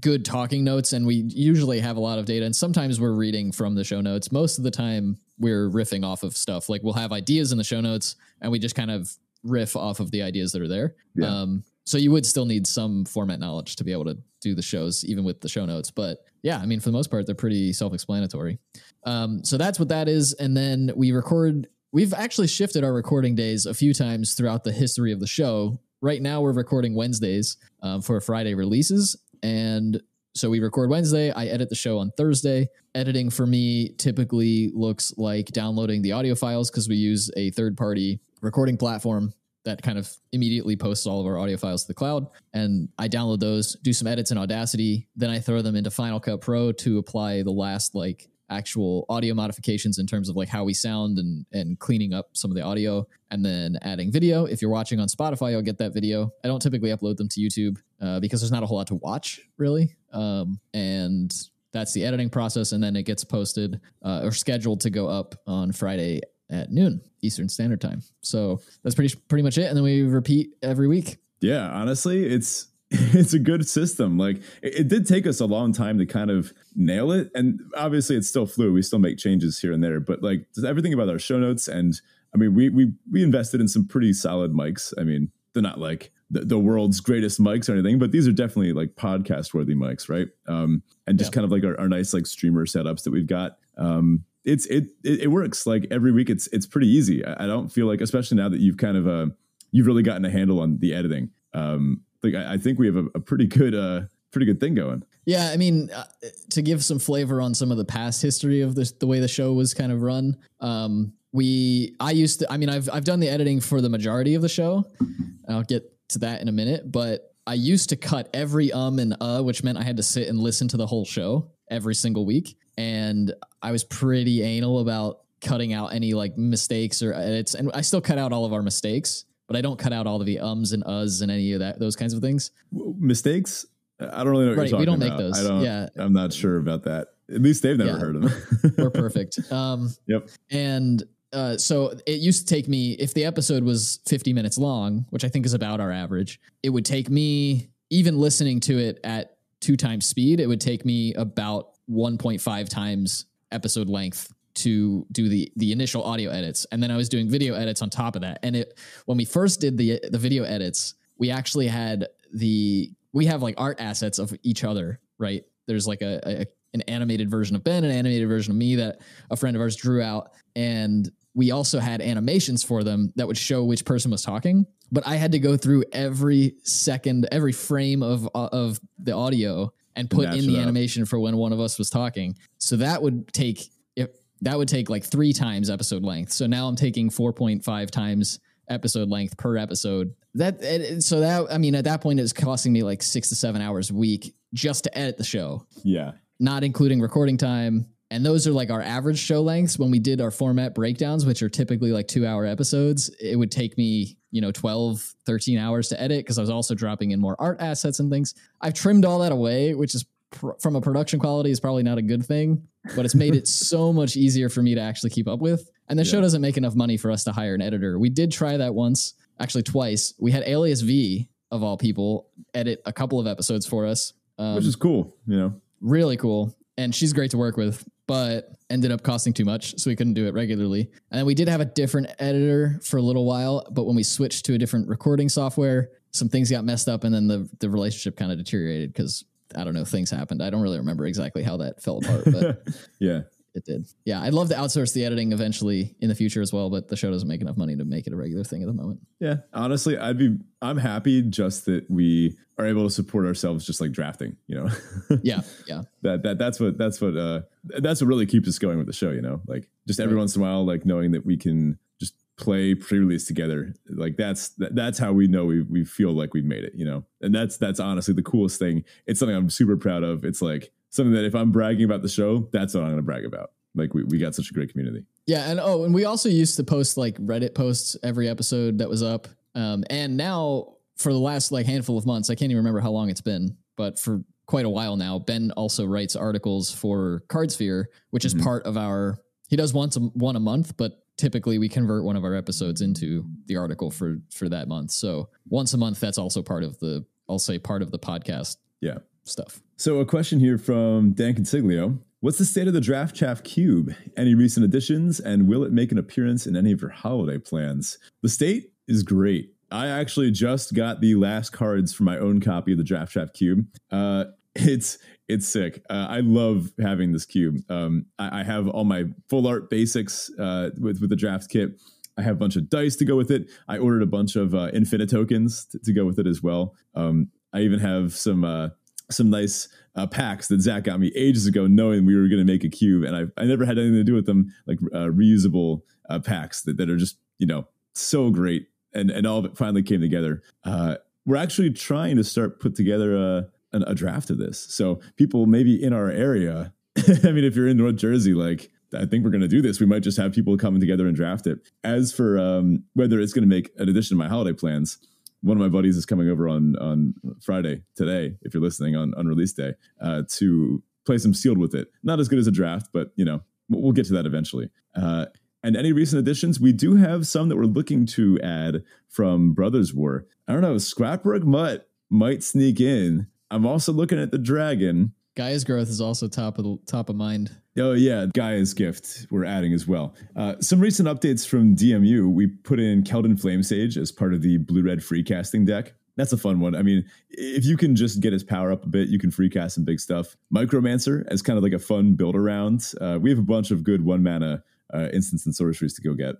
good talking notes and we usually have a lot of data and sometimes we're reading from the show notes. Most of the time we're riffing off of stuff. We'll have ideas in the show notes and we just kind of riff off of the ideas that are there. Yeah. So you would still need some format knowledge to be able to do the shows even with the show notes. But yeah, for the most part, they're pretty self-explanatory. So that's what that is. And then we record. We've actually shifted our recording days a few times throughout the history of the show. Right now, we're recording Wednesdays for Friday releases. And so we record Wednesday. I edit the show on Thursday. Editing for me typically looks like downloading the audio files because we use a third-party recording platform that kind of immediately posts all of our audio files to the cloud. And I download those, do some edits in Audacity. Then I throw them into Final Cut Pro to apply the last actual audio modifications in terms of how we sound and cleaning up some of the audio and then adding video. If you're watching on Spotify, you'll get that video. I don't typically upload them to YouTube because there's not a whole lot to watch really. And that's the editing process. And then it gets posted or scheduled to go up on Friday at noon Eastern Standard Time. So that's pretty much it. And then we repeat every week. Yeah. Honestly, it's a good system. It did take us a long time to kind of nail it. And obviously it's still fluid. We still make changes here and there, but everything about our show notes. And we invested in some pretty solid mics. They're not the world's greatest mics or anything, but these are definitely podcast worthy mics. Right. And just kind of our nice, streamer setups that we've got. It works every week. It's pretty easy. I don't feel especially now that you've kind of, you've really gotten a handle on the editing. I think we have a pretty good thing going. Yeah. To give some flavor on some of the past history of the way the show was kind of run. I've done the editing for the majority of the show. I'll get to that in a minute, but I used to cut every and which meant I had to sit and listen to the whole show every single week. And I was pretty anal about cutting out any mistakes or edits. And I still cut out all of our mistakes, but I don't cut out all of the ums and uhs and any of that, those kinds of things. Mistakes? I don't really know what you're talking about. We don't make those. I'm not sure about that. At least they've never heard of them. We're perfect. Yep. And So it used to take me, if the episode was 50 minutes long, which I think is about our average, it would take me, even listening to it at 2 times speed, it would take me about 1.5 times episode length to do the initial audio edits. And then I was doing video edits on top of that. And it, when we first did the video edits, we actually had we have like art assets of each other, right? There's like an animated version of Ben, an animated version of me that a friend of ours drew out. And we also had animations for them that would show which person was talking. But I had to go through every second, every frame of the audio and put in the animation for when one of us was talking. So that would take like 3 times episode length. So now I'm taking 4.5 times episode length per episode. At that point it was costing me like 6 to 7 hours a week just to edit the show. Yeah. Not including recording time. And those are like our average show lengths. When we did our format breakdowns, which are typically like 2-hour episodes, it would take me, 12, 13 hours to edit because I was also dropping in more art assets and things. I've trimmed all that away, which is from a production quality is probably not a good thing, but it's made it so much easier for me to actually keep up with. And the show doesn't make enough money for us to hire an editor. We did try that once, actually twice. We had Alias V, of all people, edit a couple of episodes for us. Which is cool, Really cool. And she's great to work with, but ended up costing too much, so we couldn't do it regularly. And we did have a different editor for a little while, but when we switched to a different recording software, some things got messed up, and then the relationship kind of deteriorated because, I don't know, things happened. I don't really remember exactly how that fell apart, but yeah, it did. Yeah, I'd love to outsource the editing eventually in the future as well, but the show doesn't make enough money to make it a regular thing at the moment. Yeah, honestly, I'm happy just that we are able to support ourselves just like drafting, Yeah. That's what really keeps us going with the show, Just every once in a while, like knowing that we can just play pre-release together. Like that's how we know we feel like we've made it, And that's honestly the coolest thing. It's something I'm super proud of. It's like something that if I'm bragging about the show, that's what I'm going to brag about. Like we got such a great community. Yeah. And we also used to post like Reddit posts every episode that was up. And now for the last like handful of months, I can't even remember how long it's been, but for quite a while now, Ben also writes articles for Cardsphere, which is part of our, he does one a month, but typically we convert one of our episodes into the article for that month. So once a month, that's also part of the podcast. Yeah. Stuff. So a question here from Dan Consiglio. What's the state of the Draft Chaff Cube? Any recent additions, and will it make an appearance in any of your holiday plans? The state is great. I actually just got the last cards for my own copy of the Draft Chaff Cube. It's sick. I love having this cube. I have all my full art basics with the draft kit. I have a bunch of dice to go with it. I ordered a bunch of Infinite tokens to go with it as well. I even have some nice packs that Zach got me ages ago, knowing we were going to make a cube, and I never had anything to do with them, like reusable packs that are just so great, and all of it finally came together. We're actually trying to put together a draft of this, so people maybe in our area. I mean, if you're in North Jersey, like I think we're going to do this. We might just have people come together and draft it. As for whether it's going to make an addition to my holiday plans. One of my buddies is coming over on Friday, today, if you're listening on release day, to play some Sealed with it. Not as good as a draft, but, we'll get to that eventually. And any recent additions, we do have some that we're looking to add from Brothers War. I don't know, Scrapwork Mutt might sneak in. I'm also looking at the Dragon. Gaia's Growth is also top of mind. Oh, yeah. Gaia's Gift we're adding as well. Some recent updates from DMU. We put in Keldon Flamesage as part of the Blue-Red Freecasting deck. That's a fun one. I mean, if you can just get his power up a bit, you can freecast some big stuff. Micromancer as kind of like a fun build-around. We have a bunch of good one-mana instants and sorceries to go get.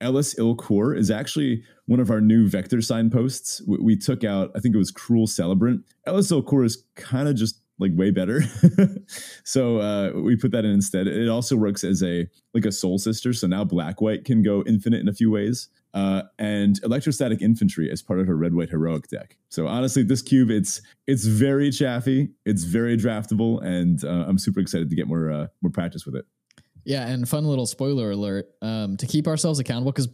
Ellis Ilkor is actually one of our new vector signposts. We took out, I think it was Cruel Celebrant. Ellis Ilkor is kind of just like way better. So we put that in instead. It also works as a soul sister. So now Black White can go infinite in a few ways. And Electrostatic Infantry as part of her Red White Heroic deck. So honestly, this cube, it's very chaffy. It's very draftable. And I'm super excited to get more practice with it. Yeah. And fun little spoiler alert to keep ourselves accountable. Cause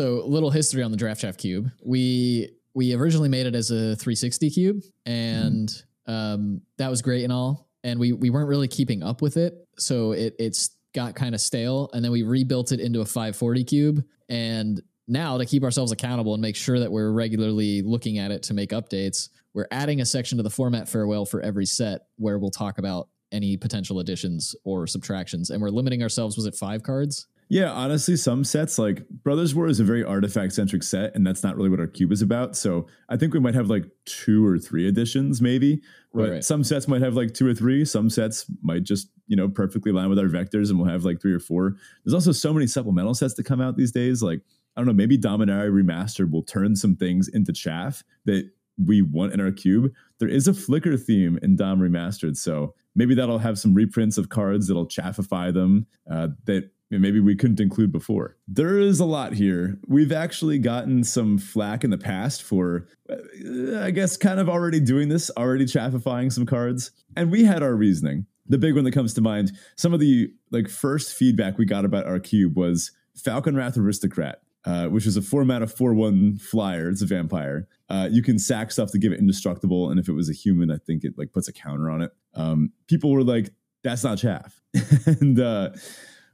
little history on the Draft Chaff Cube. We originally made it as a 360 cube and that was great and all. And we weren't really keeping up with it. So it's got kind of stale, and then we rebuilt it into a 540 cube. And now, to keep ourselves accountable and make sure that we're regularly looking at it to make updates, we're adding a section to the format farewell for every set where we'll talk about any potential additions or subtractions. And we're limiting ourselves, was it 5 cards? Yeah, honestly, some sets like Brothers War is a very artifact centric set, and that's not really what our cube is about. So I think we might have like 2 or 3 editions, maybe. But right. Some sets might have like 2 or 3. Some sets might just, you know, perfectly line with our vectors, and we'll have like 3 or 4. There's also so many supplemental sets that come out these days. Like, I don't know, maybe Dominaria Remastered will turn some things into chaff that we want in our cube. There is a Flicker theme in Dom Remastered, so maybe that'll have some reprints of cards that'll chaffify them that maybe we couldn't include before. There is a lot here. We've actually gotten some flack in the past for, I guess, kind of already doing this, already chaffifying some cards. And we had our reasoning. The big one that comes to mind, some of the like first feedback we got about our cube was Falcon Wrath Aristocrat, which is a 4-mana 4/1 flyer. It's a vampire. You can sack stuff to give it indestructible, and if it was a human, I think it like puts a counter on it. People were like, "That's not chaff," and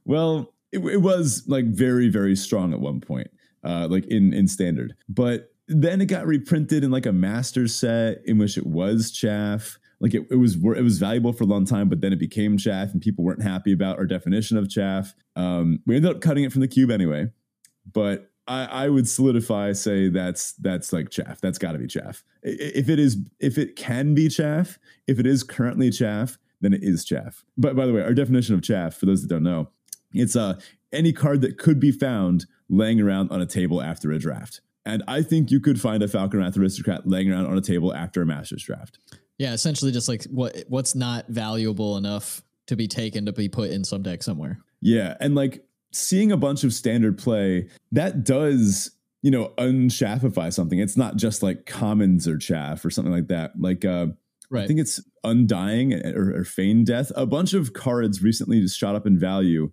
well, it was like very, very strong at one point, like in standard. But then it got reprinted in like a master set in which it was chaff. Like it was valuable for a long time, but then it became chaff, and people weren't happy about our definition of chaff. We ended up cutting it from the cube anyway. But I would solidify, say that's like chaff. That's got to be chaff. If it can be chaff, if it is currently chaff, then it is chaff. But by the way, our definition of chaff, for those that don't know, it's any card that could be found laying around on a table after a draft. And I think you could find a Falcon Wrath Aristocrat laying around on a table after a Master's Draft. Yeah, essentially just like what's not valuable enough to be taken to be put in some deck somewhere. Yeah, and like, seeing a bunch of standard play that does, you know, unschaffify something. It's not just like commons or chaff or something like that. Like, right. I think it's Undying or Feign Death. A bunch of cards recently just shot up in value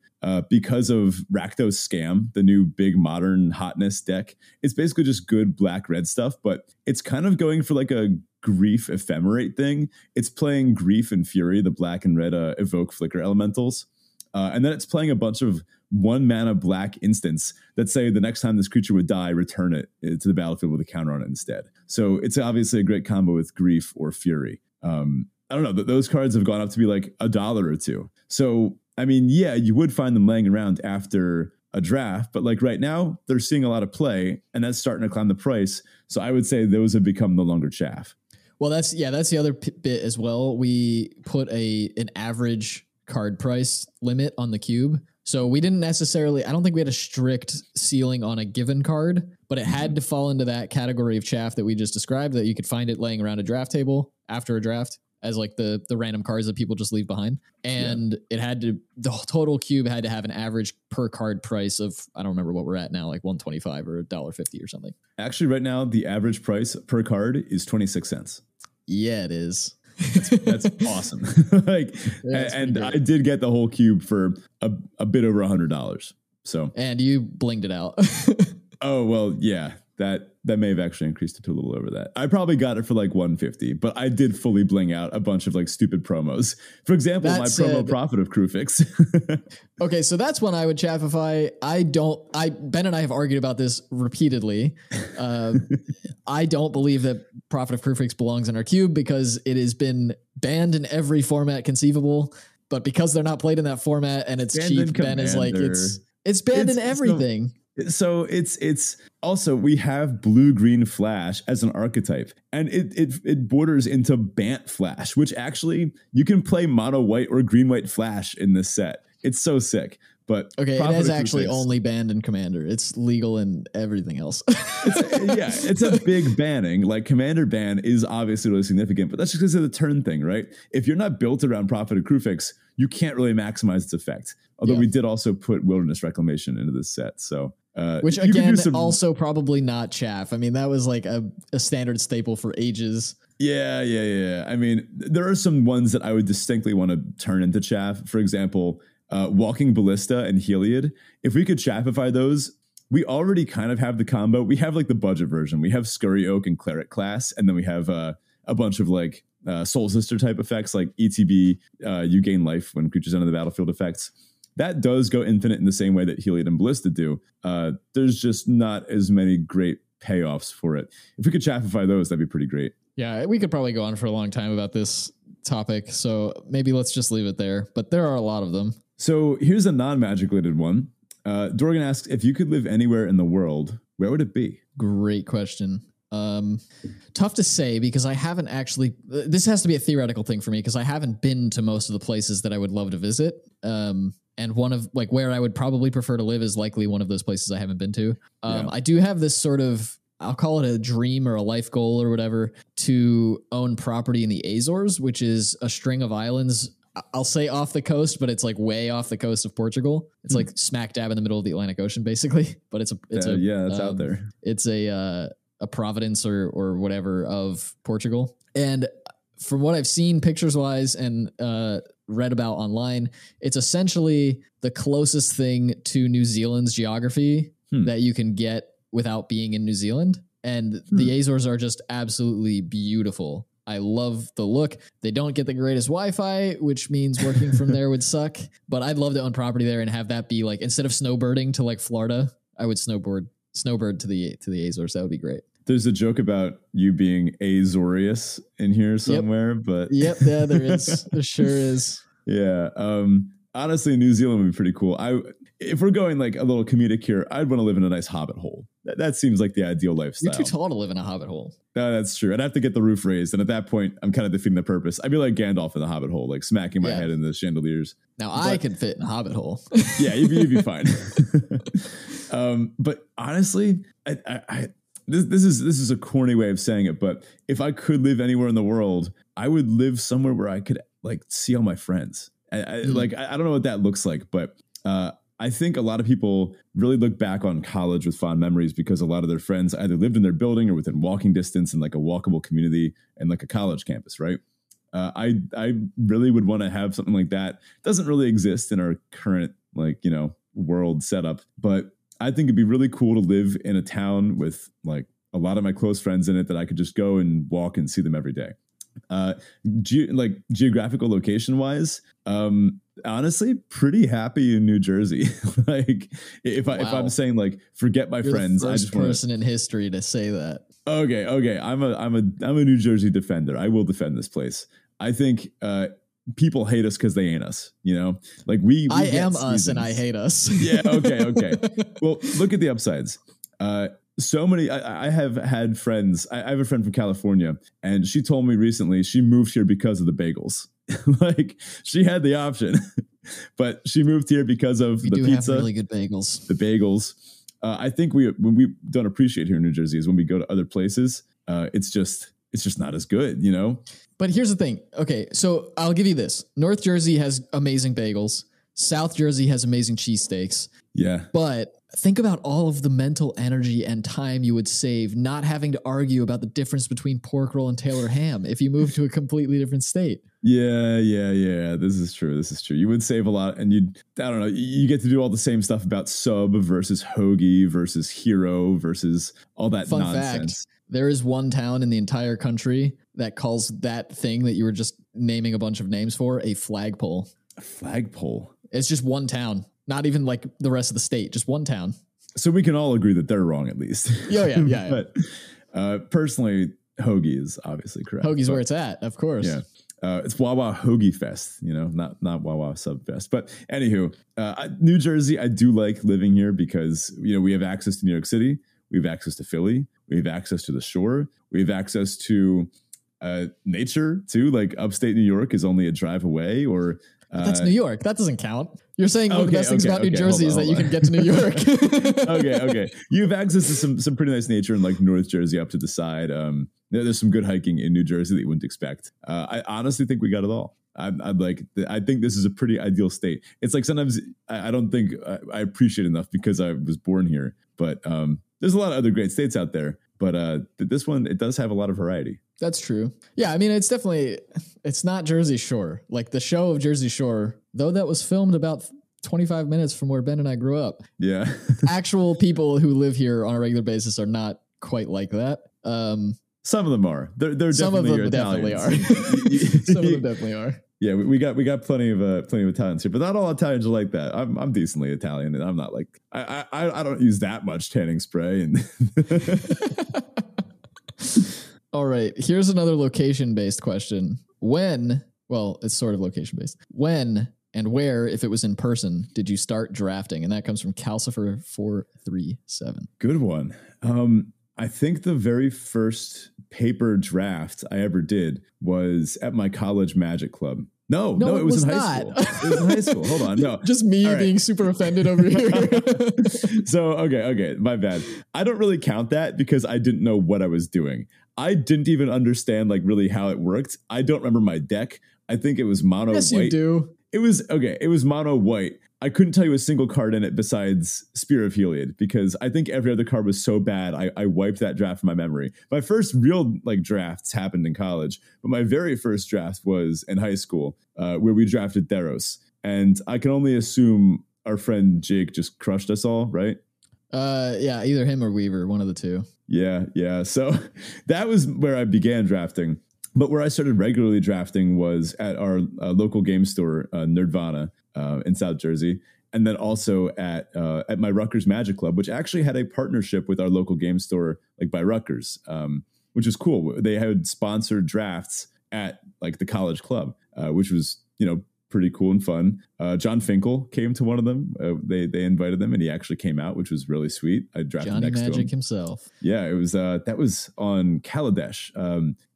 because of Rakdos Scam, the new big modern hotness deck. It's basically just good black red stuff, but it's kind of going for like a Grief Ephemerate thing. It's playing Grief and Fury, the black and red evoke flicker elementals. And then it's playing a bunch of 1-mana black instants that say the next time this creature would die, return it to the battlefield with a counter on it instead. So it's obviously a great combo with Grief or Fury. I don't know, but those cards have gone up to be like $1 or $2. So, I mean, yeah, you would find them laying around after a draft, but like right now they're seeing a lot of play, and that's starting to climb the price. So I would say those have become no longer chaff. Well, that's the other bit as well. We put an average card price limit on the cube. So we didn't necessarily, I don't think we had a strict ceiling on a given card, but it had to fall into that category of chaff that we just described, that you could find it laying around a draft table after a draft as like the random cards that people just leave behind. And It had to, the total cube had to have an average per card price of, I don't remember what we're at now, like $1.25 or $1.50 or something. Actually, right now, the average price per card is 26 cents. Yeah, it is. That's awesome. Like, yeah, and I did get the whole cube for a bit over $100. So, and you blinged it out. Oh, well, yeah, that may have actually increased it to a little over that. I probably got it for like $150, but I did fully bling out a bunch of like stupid promos. For example, promo profit of Crewfix. Okay. So that's one I would chaffify. Ben and I have argued about this repeatedly. I don't believe that Profit of Crewfix belongs in our cube because it has been banned in every format conceivable, but because they're not played in that format and it's banned cheap, Ben is like, it's banned in everything. So it's also, we have blue-green Flash as an archetype, and it borders into Bant Flash, which actually you can play mono white or green white Flash in this set. It's so sick. But okay, it is actually only banned in Commander. It's legal in everything else. It's a big banning. Like, Commander ban is obviously really significant, but that's just because of the turn thing, right? If you're not built around Prophet of Crewfix, you can't really maximize its effect. Although we did also put Wilderness Reclamation into this set, so. Which again, also probably not chaff. I mean, that was like a standard staple for ages. Yeah. I mean, there are some ones that I would distinctly want to turn into chaff. For example, Walking Ballista and Heliod. If we could chaffify those, we already kind of have the combo. We have like the budget version. We have Scurry Oak and Cleric class, and then we have a bunch of like Soul Sister type effects like ETB, you gain life when creatures enter the battlefield effects. that does go infinite in the same way that Heliod and Ballista do. There's just not as many great payoffs for it. If we could Shopify those, that'd be pretty great. Yeah, we could probably go on for a long time about this topic, so maybe let's just leave it there. But there are a lot of them. So here's a non-magic related one. Dorgan asks, if you could live anywhere in the world, where would it be? Great question. Tough to say because I haven't actually, this has to be a theoretical thing for me because I haven't been to most of the places that I would love to visit. And one of like where I would probably prefer to live is likely one of those places I haven't been to. Yeah. I do have this sort of, I'll call it a dream or a life goal or whatever, to own property in the Azores, which is a string of islands. I'll say off the coast, but it's like way off the coast of Portugal. It's like smack dab in the middle of the Atlantic Ocean, basically. But it's out there. It's a Providence or whatever of Portugal. And from what I've seen pictures wise and read about online, it's essentially the closest thing to New Zealand's geography that you can get without being in New Zealand. And the Azores are just absolutely beautiful. I love the look. They don't get the greatest Wi-Fi, which means working from there would suck, but I'd love to own property there and have that be like, instead of snowbirding to like Florida, I would snowbird to the Azores. That would be great. There's a joke about you being Azorius in here somewhere, but yeah, there is. There sure is. Yeah. Honestly, New Zealand would be pretty cool. If we're going like a little comedic here, I'd want to live in a nice hobbit hole. That seems like the ideal lifestyle. You're too tall to live in a hobbit hole. No, that's true. I'd have to get the roof raised. And at that point, I'm kind of defeating the purpose. I'd be like Gandalf in the hobbit hole, like smacking my head in the chandeliers. Now I could fit in a hobbit hole. Yeah, you'd be fine. But honestly, this is a corny way of saying it. But if I could live anywhere in the world, I would live somewhere where I could like see all my friends. I don't know what that looks like, but I think a lot of people really look back on college with fond memories because a lot of their friends either lived in their building or within walking distance in like a walkable community and like a college campus, right? I really would want to have something like that. Doesn't really exist in our current like, you know, world setup, but I think it'd be really cool to live in a town with like a lot of my close friends in it that I could just go and walk and see them every day. Geographical location wise, honestly, pretty happy in New Jersey. Like if I'm saying like forget my friends, the first person in history to say that. Okay, I'm a New Jersey defender. I will defend this place. I think people hate us because they ain't us. You know, like we I am seasons. Us and I hate us. Yeah. Okay. Well, look at the upsides. So many, I have had friends, I have a friend from California, and she told me recently she moved here because of the bagels. Like, she had the option, but she moved here because of the pizza. We do have really good bagels. I think when we don't appreciate here in New Jersey is when we go to other places, it's just not as good, you know? But here's the thing. Okay, so I'll give you this. North Jersey has amazing bagels. South Jersey has amazing cheesesteaks. Yeah. But think about all of the mental energy and time you would save not having to argue about the difference between pork roll and Taylor ham if you moved to a completely different state. Yeah. This is true. You would save a lot, and you get to do all the same stuff about sub versus hoagie versus hero versus all that Fun nonsense. Fact, there is one town in the entire country that calls that thing that you were just naming a bunch of names for a flagpole. A flagpole? It's just one town. Not even like the rest of the state, just one town. So we can all agree that they're wrong at least. Yeah. But personally, hoagie is obviously correct. Hoagie's where it's at, of course. Yeah, it's Wawa Hoagie Fest, you know, not Wawa Sub Fest. But anywho, New Jersey, I do like living here because, you know, we have access to New York City. We have access to Philly. We have access to the shore. We have access to nature too. Like upstate New York is only a drive away or... That's New York. That doesn't count. You're saying one of the best things about New Jersey is that you can get to New York. Okay. You have access to some pretty nice nature in like North Jersey up to the side. There's some good hiking in New Jersey that you wouldn't expect. I honestly think we got it all. I think this is a pretty ideal state. It's like sometimes I don't think I appreciate enough because I was born here. But there's a lot of other great states out there. But this one, it does have a lot of variety. That's true. Yeah, I mean, it's definitely, it's not Jersey Shore. Like the show of Jersey Shore, though that was filmed about 25 minutes from where Ben and I grew up. Yeah. Actual people who live here on a regular basis are not quite like that. Some of them are. They're definitely are. Some of them definitely are. Yeah, we got plenty of Italians here, but not all Italians are like that. I'm decently Italian, and I'm not like I don't use that much tanning spray. And all right, here's another location-based question. When, well, it's sort of location-based. When and where, if it was in person, did you start drafting? And that comes from Calcifer437. Good one. I think the very first paper draft I ever did was at my college magic club. No, it was in high school. It was in high school. Hold on. No. Just me being super offended over here. So, okay. My bad. I don't really count that because I didn't know what I was doing. I didn't even understand like really how it worked. I don't remember my deck. I think it was mono white. Yes, you do. It was mono white. I couldn't tell you a single card in it besides Spear of Heliod because I think every other card was so bad. I wiped that draft from my memory. My first real like drafts happened in college, but my very first draft was in high school where we drafted Theros. And I can only assume our friend Jake just crushed us all, right? Yeah, either him or Weaver, one of the two. Yeah. So that was where I began drafting. But where I started regularly drafting was at our local game store, Nerdvana. In South Jersey, and then also at my Rutgers Magic Club, which actually had a partnership with our local game store, like by Rutgers, which is cool. They had sponsored drafts at like the college club, which was, pretty cool and fun. John Finkel came to one of them. They invited them, and he actually came out, which was really sweet. I drafted Johnny next Magic to him. Himself. Yeah, it was that was on Kaladesh.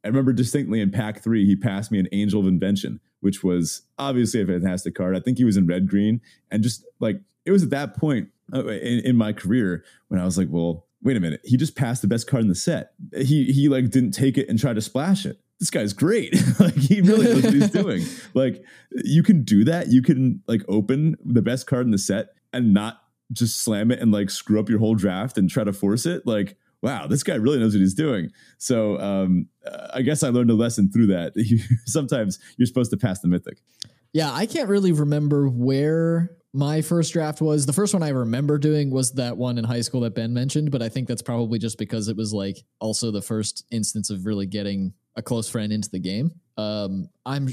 I remember distinctly in Pack 3, he passed me an Angel of Invention, which was obviously a fantastic card. I think he was in red green, and just like it was at that point in my career when I was like, well, wait a minute, he just passed the best card in the set. He like didn't take it and try to splash it. This guy's great. Like he really knows what he's doing. Like you can do that. You can like open the best card in the set and not just slam it and like screw up your whole draft and try to force it. Like, wow, this guy really knows what he's doing. So I guess I learned a lesson through that. Sometimes you're supposed to pass the mythic. Yeah, I can't really remember where my first draft was. The first one I remember doing was that one in high school that Ben mentioned, but I think that's probably just because it was like also the first instance of really getting a close friend into the game. I'm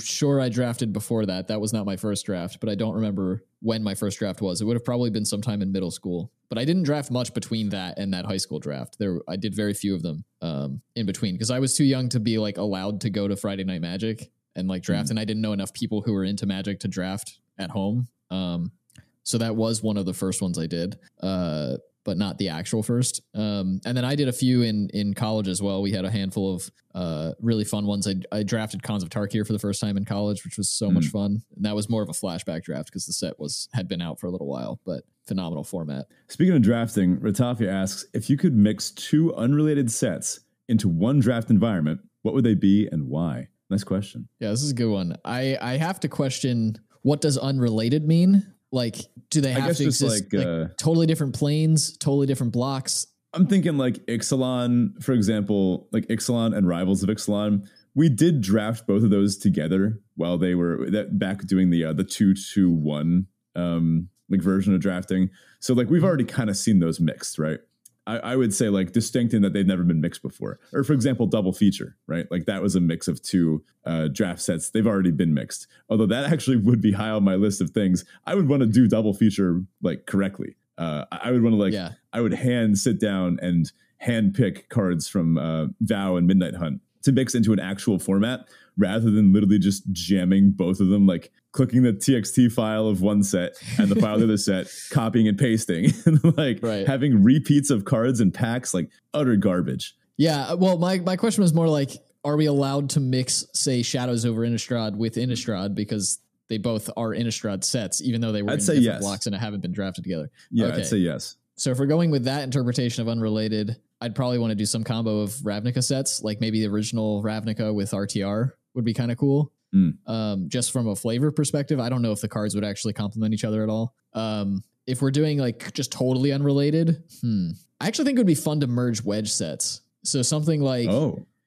sure I drafted before that. That was not my first draft, but I don't remember when my first draft was. It would have probably been sometime in middle school, but I didn't draft much between that and that high school draft. I did very few of them in between because I was too young to be like allowed to go to Friday Night Magic and like draft. Mm-hmm. And I didn't know enough people who were into Magic to draft at home. So that was one of the first ones I did, but not the actual first. And then I did a few in college as well. We had a handful of really fun ones. I drafted Khans of Tarkir for the first time in college, which was so much fun. And that was more of a flashback draft because the set had been out for a little while, but phenomenal format. Speaking of drafting, Ratafia asks, if you could mix two unrelated sets into one draft environment, what would they be and why? Nice question. Yeah, this is a good one. I have to question, what does unrelated mean? Like, do they have to exist like totally different planes, totally different blocks? I'm thinking like Ixalan, for example, like Ixalan and Rivals of Ixalan. We did draft both of those together while they were back doing the 2-2-1 like version of drafting. So like we've already kind of seen those mixed, right? I would say like distinct in that they've never been mixed before. Or for example, Double Feature, right? Like that was a mix of two draft sets. They've already been mixed. Although that actually would be high on my list of things. I would want to do Double Feature like correctly. I would want to like, yeah. I would sit down and hand pick cards from Vow and Midnight Hunt to mix into an actual format rather than literally just jamming both of them, like clicking the TXT file of one set and the file of the other set, copying and pasting, and like having repeats of cards and packs, like utter garbage. Yeah. Well, my question was more like, are we allowed to mix, say, Shadows over Innistrad with Innistrad because they both are Innistrad sets, even though they were in different blocks and haven't been drafted together? Yeah, okay. I'd say yes. So if we're going with that interpretation of unrelated, I'd probably want to do some combo of Ravnica sets, like maybe the original Ravnica with RTR would be kind of cool. Just from a flavor perspective, I don't know if the cards would actually complement each other at all. If we're doing like just totally unrelated, I actually think it would be fun to merge wedge sets. So something like,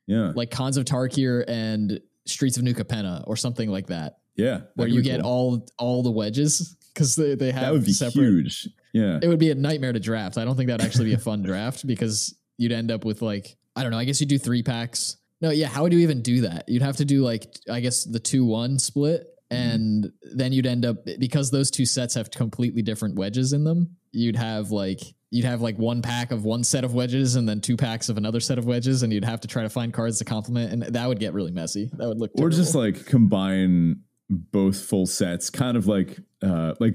like Khans of Tarkir and Streets of New Capenna or something like that. Yeah. Where you get all the wedges because they have that would be separate, huge. Yeah. It would be a nightmare to draft. I don't think that'd actually be a fun draft because you'd end up with like, I don't know. I guess you do 3-packs. No, yeah. How would you even do that? You'd have to do like, I guess the 2-1 split. And then you'd end up, because those two sets have completely different wedges in them, you'd have like 1 pack of one set of wedges and then 2 packs of another set of wedges, and you'd have to try to find cards to complement, and that would get really messy. That would look terrible. Or just like combine both full sets, kind of like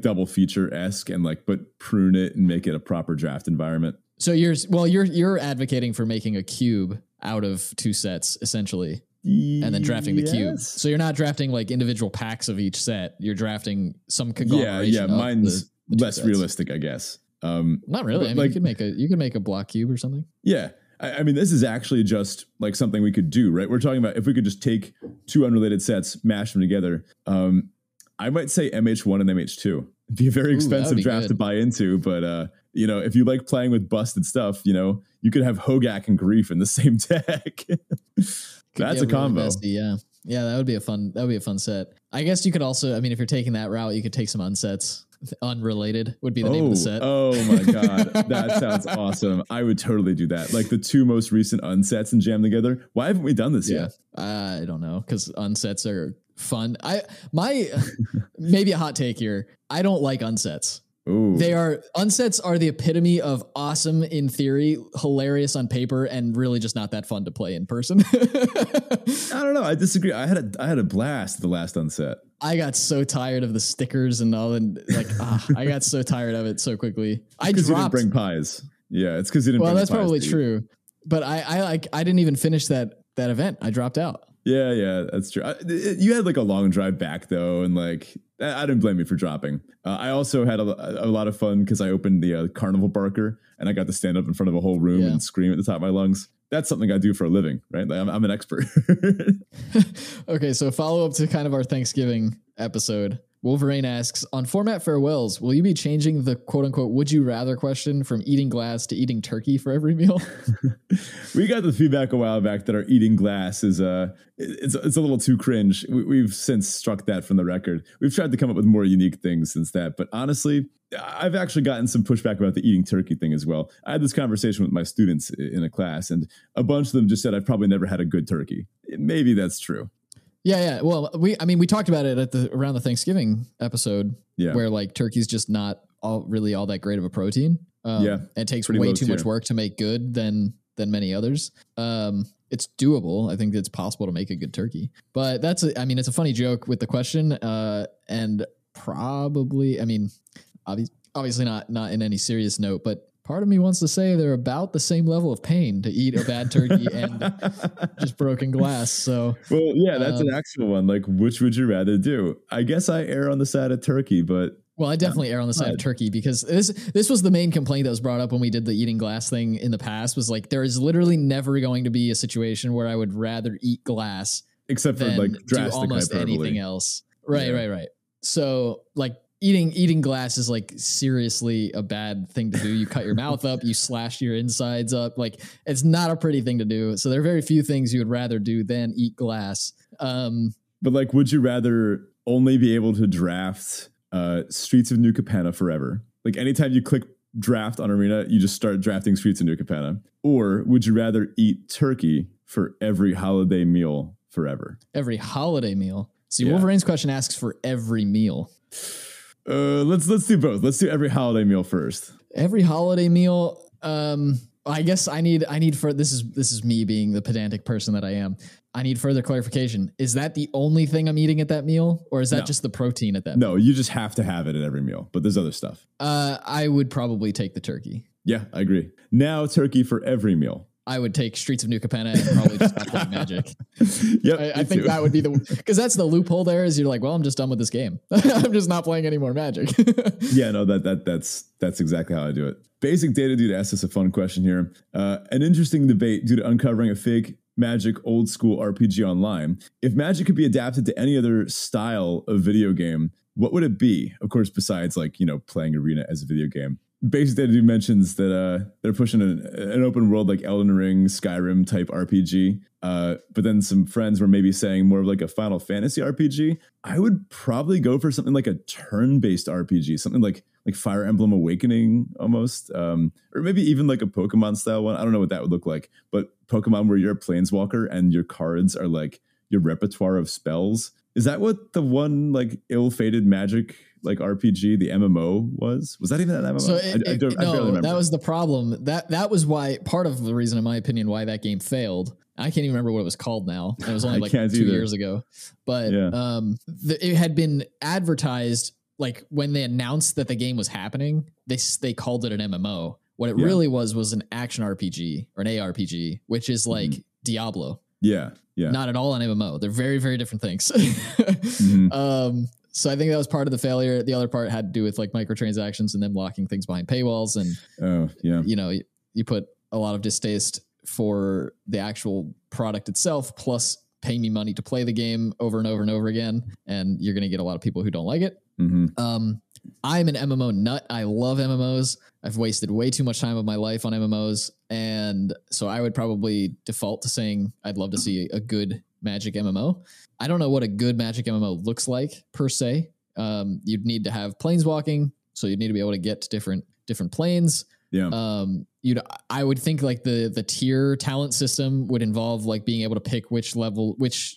double feature-esque, and like, but prune it and make it a proper draft environment. So you're advocating for making a cube out of 2 sets essentially, and then drafting the cube. So you're not drafting like individual packs of each set. You're drafting some conglomeration. Yeah. Mine's the less realistic, I guess. Not really. I mean, like, you could make a block cube or something. Yeah. I mean, this is actually just like something we could do, right? We're talking about if we could just take 2 unrelated sets, mash them together. I might say MH1 and MH2. It'd be a very expensive draft to buy into, but you know, if you like playing with busted stuff, you know, you could have Hogak and Grief in the same deck. That's a combo. Really messy, yeah. Yeah, that would be a fun set. I guess you could also, I mean, if you're taking that route, you could take some unsets. Unrelated would be the name of the set. Oh my god, that sounds awesome. I would totally do that. Like the 2 most recent unsets and jam together. Why haven't we done this yet? I don't know, because unsets are fun. Maybe a hot take here. I don't like unsets. Ooh. Unsets are the epitome of awesome in theory, hilarious on paper, and really just not that fun to play in person. I don't know. I disagree. I had a blast the last unset. I got so tired of the stickers and all, and like I got so tired of it so quickly. I dropped. You didn't bring pies. Yeah, it's because you didn't. Well, bring that's pies probably true. But I didn't even finish that event. I dropped out. Yeah, that's true. You had like a long drive back though, and like I didn't blame you for dropping. I also had a lot of fun because I opened the Carnival Barker, and I got to stand up in front of a whole room and scream at the top of my lungs. That's something I do for a living, right? Like I'm an expert. Okay, so follow up to kind of our Thanksgiving episode. Wolverine asks, on format farewells, will you be changing the quote-unquote would you rather question from eating glass to eating turkey for every meal? We got the feedback a while back that our eating glass is it's a little too cringe. We've since struck that from the record. We've tried to come up with more unique things since that, but honestly, I've actually gotten some pushback about the eating turkey thing as well. I had this conversation with my students in a class, and a bunch of them just said, I've probably never had a good turkey. Maybe that's true. Yeah. Well, we talked about it around the Thanksgiving episode where like turkey's just not really all that great of a protein. It takes way too much work to make good than many others. It's doable. I think it's possible to make a good turkey, but it's a funny joke with the question. And probably, I mean, obviously not in any serious note, but part of me wants to say they're about the same level of pain to eat a bad turkey and just broken glass. So, well, yeah, that's an actual one. Like, which would you rather do? I guess I err on the side of turkey, but. Well, I definitely err on the side of turkey because this was the main complaint that was brought up when we did the eating glass thing in the past, was like, there is literally never going to be a situation where I would rather eat glass. Except for like drastic almost hyperbole. Anything else. Right. So like, Eating glass is like seriously a bad thing to do. You cut your mouth up, you slash your insides up. Like, it's not a pretty thing to do. So there are very few things you would rather do than eat glass. But like, would you rather only be able to draft Streets of New Capenna forever? Like, anytime you click draft on Arena, you just start drafting Streets of New Capenna. Or would you rather eat turkey for every holiday meal forever? Every holiday meal. See, Wolverine's question asks for every meal. Let's do both. Let's do every holiday meal first. Every holiday meal. I guess I need for this is me being the pedantic person that I am. I need further clarification. Is that the only thing I'm eating at that meal, or is that just the protein at that meal? No, you just have to have it at every meal, but there's other stuff. I would probably take the turkey. Yeah, I agree. Now turkey for every meal. I would take Streets of New Capenna and probably just not play Magic. Yep, I think that would be because that's the loophole there is you're like, well, I'm just done with this game. I'm just not playing any more Magic. Yeah, no, that's exactly how I do it. Basic Data Dude asked us a fun question here. An interesting debate due to uncovering a fake Magic old school RPG online. If Magic could be adapted to any other style of video game, what would it be? Of course, besides like, you know, playing Arena as a video game. Basic Data Dude mentions that they're pushing an open world like Elden Ring, Skyrim type RPG. But then some friends were maybe saying more of like a Final Fantasy RPG. I would probably go for something like a turn-based RPG, something like Fire Emblem Awakening almost, or maybe even like a Pokemon style one. I don't know what that would look like, but Pokemon where you're a planeswalker and your cards are like your repertoire of spells. Is that what the one like ill-fated Magic like RPG, the MMO was? Was that even an MMO? So I barely remember. That was the problem. That was why, part of the reason, in my opinion, why that game failed. I can't even remember what it was called now. It was only like 2 years ago, but yeah. It had been advertised, like when they announced that the game was happening, they called it an MMO. What it really was an action RPG or an ARPG, which is like Diablo. Yeah. Yeah. Not at all an MMO. They're very, very different things. Mm-hmm. So I think that was part of the failure. The other part had to do with like microtransactions and them locking things behind paywalls. And, you know, you put a lot of distaste for the actual product itself, plus pay me money to play the game over and over and over again. And you're going to get a lot of people who don't like it. Mm-hmm. I'm an MMO nut. I love MMOs. I've wasted way too much time of my life on MMOs. And so I would probably default to saying I'd love to see a good Magic MMO. I don't know what a good Magic MMO looks like per se. You'd need to have planeswalking. So you'd need to be able to get to different planes. Yeah. I would think like the tier talent system would involve like being able to pick which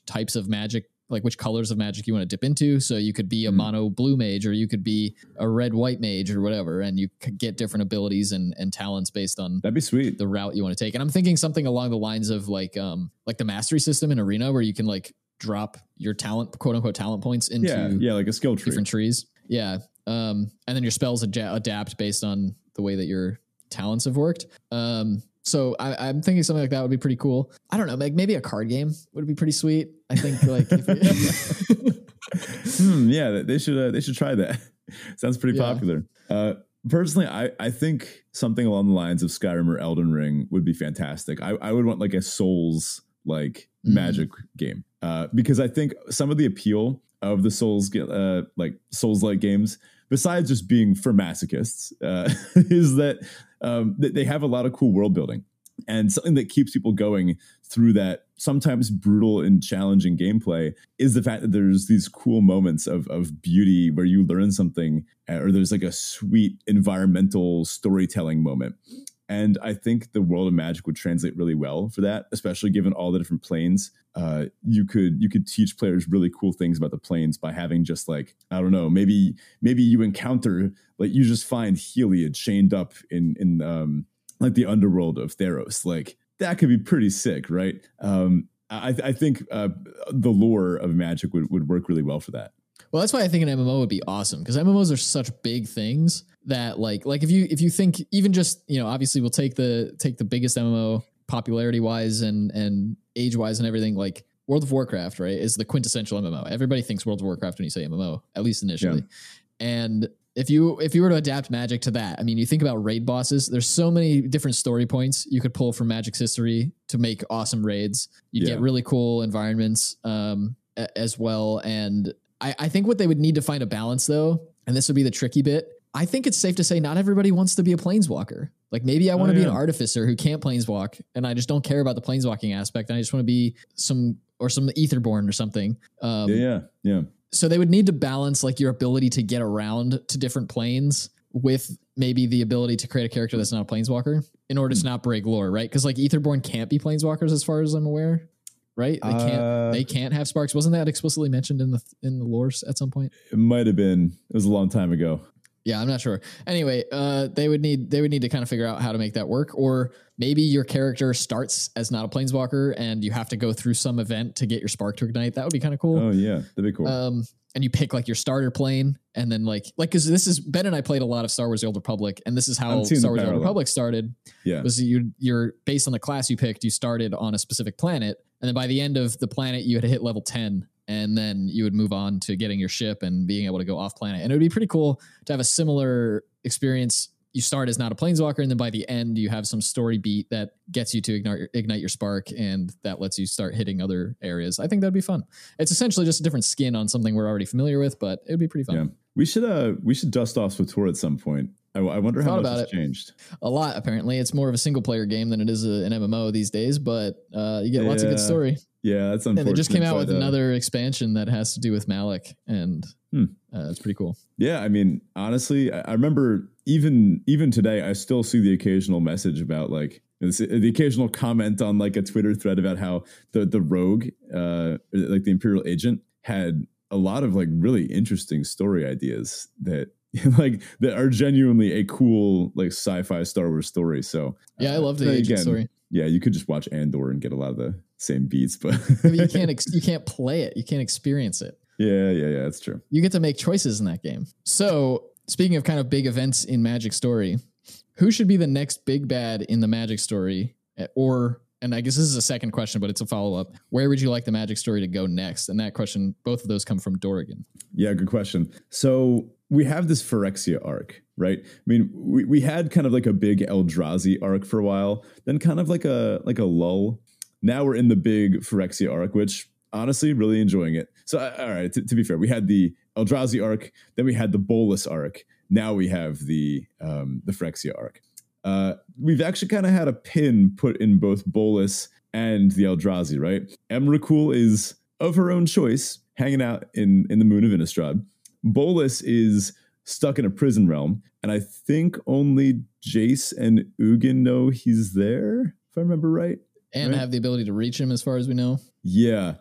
types of Magic, like which colors of Magic you want to dip into. So you could be a mono blue mage, or you could be a red white mage or whatever. And you could get different abilities and talents based on that'd be sweet. The route you want to take. And I'm thinking something along the lines of like the mastery system in Arena, where you can like drop your talent, quote unquote talent points into like a skill tree, different trees. Yeah. And then your spells adapt based on the way that your talents have worked. So I'm thinking something like that would be pretty cool. I don't know, like maybe a card game would be pretty sweet. I think like, they should try that. Sounds pretty popular. Personally, I think something along the lines of Skyrim or Elden Ring would be fantastic. I would want like a Souls like Magic game, because I think some of the appeal of the Souls-like games, besides just being for masochists, is that they have a lot of cool world building and something that keeps people going through that sometimes brutal and challenging gameplay is the fact that there's these cool moments of beauty where you learn something, or there's like a sweet environmental storytelling moment. And I think the world of Magic would translate really well for that, especially given all the different planes. You could teach players really cool things about the planes by having just like, I don't know, maybe you encounter, like you just find Heliod chained up in like the underworld of Theros. Like that could be pretty sick, right? I think the lore of Magic would work really well for that. Well, that's why I think an MMO would be awesome, because MMOs are such big things that like if you think even just, you know, obviously we'll take the biggest MMO popularity wise and age wise and everything, like World of Warcraft, right, is the quintessential MMO. Everybody thinks World of Warcraft when you say MMO, at least initially. Yeah. And if you were to adapt Magic to that, I mean, you think about raid bosses, there's so many different story points you could pull from Magic's history to make awesome raids. You get really cool environments as well. And I think what they would need to find a balance, though, and this would be the tricky bit. I think it's safe to say not everybody wants to be a planeswalker. Like maybe I want to be an artificer who can't planeswalk, and I just don't care about the planeswalking aspect. And I just want to be some etherborn or something. So they would need to balance like your ability to get around to different planes with maybe the ability to create a character that's not a planeswalker in order to not break lore, right? Because like etherborn can't be planeswalkers as far as I'm aware. Right? They can't. They can't have sparks. Wasn't that explicitly mentioned in the lore at some point? It might have been. It was a long time ago. Yeah, I'm not sure. Anyway, they would need to kind of figure out how to make that work, or maybe your character starts as not a planeswalker and you have to go through some event to get your spark to ignite. That would be kind of cool. Oh yeah, that'd be cool. And you pick like your starter plane, and then like because this is Ben and I played a lot of Star Wars: The Old Republic, and this is how Star Wars: The Old Republic started. Yeah, was you're based on the class you picked, you started on a specific planet. And then by the end of the planet, you had hit level 10, and then you would move on to getting your ship and being able to go off planet. And it would be pretty cool to have a similar experience you start as not a planeswalker, and then by the end you have some story beat that gets you to ignite your spark, and that lets you start hitting other areas. I think that'd be fun. It's essentially just a different skin on something we're already familiar with, but it'd be pretty fun. Yeah. We should dust off Swator at some point. I wonder how much it's changed. A lot, apparently. It's more of a single-player game than it is an MMO these days, but you get lots of good story. Yeah, that's unfortunate. And they just came out with another expansion that has to do with Malak, and it's pretty cool. Yeah, I mean, honestly, I remember even today, I still see the occasional message about, like, the occasional comment on, like, a Twitter thread about how the rogue, like the Imperial Agent, had a lot of, like, really interesting story ideas that are genuinely a cool, like, sci-fi Star Wars story. So yeah, I love the Agent story. Yeah, you could just watch Andor and get a lot of the same beats, but you can't you can't play it. You can't experience it. Yeah, that's true. You get to make choices in that game. So speaking of kind of big events in Magic story, who should be the next big bad in the Magic story? And I guess this is a second question, but it's a follow-up. Where would you like the Magic story to go next? And that question, both of those come from Dorrigan. Yeah, good question. So we have this Phyrexia arc, right? I mean, we had kind of like a big Eldrazi arc for a while, then kind of like a lull. Now we're in the big Phyrexia arc, which honestly, really enjoying it. So, all right, to be fair, we had the Eldrazi arc, then we had the Bolas arc. Now we have the Phyrexia arc. We've actually kind of had a pin put in both Bolas and the Eldrazi, right? Emrakul is, of her own choice, hanging out in the Moon of Innistrad. Bolas is stuck in a prison realm, and I think only Jace and Ugin know he's there, if I remember right. And have the ability to reach him, as far as we know. Yeah.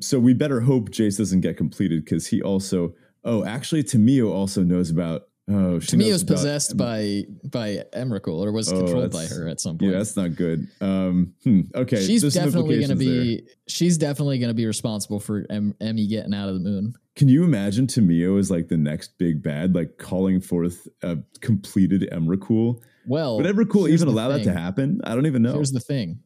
So we better hope Jace doesn't get completed, because he also... Oh, actually, Tamayo also knows about... Oh, Tamayo's possessed by Emrakul, or was controlled by her at some point. Yeah, that's not good. Okay, she's definitely going to be responsible for Emmy getting out of the moon. Can you imagine Tamayo as like the next big bad, like calling forth a completed Emrakul? Well, would Emrakul even allow that to happen? I don't even know. Here's the thing,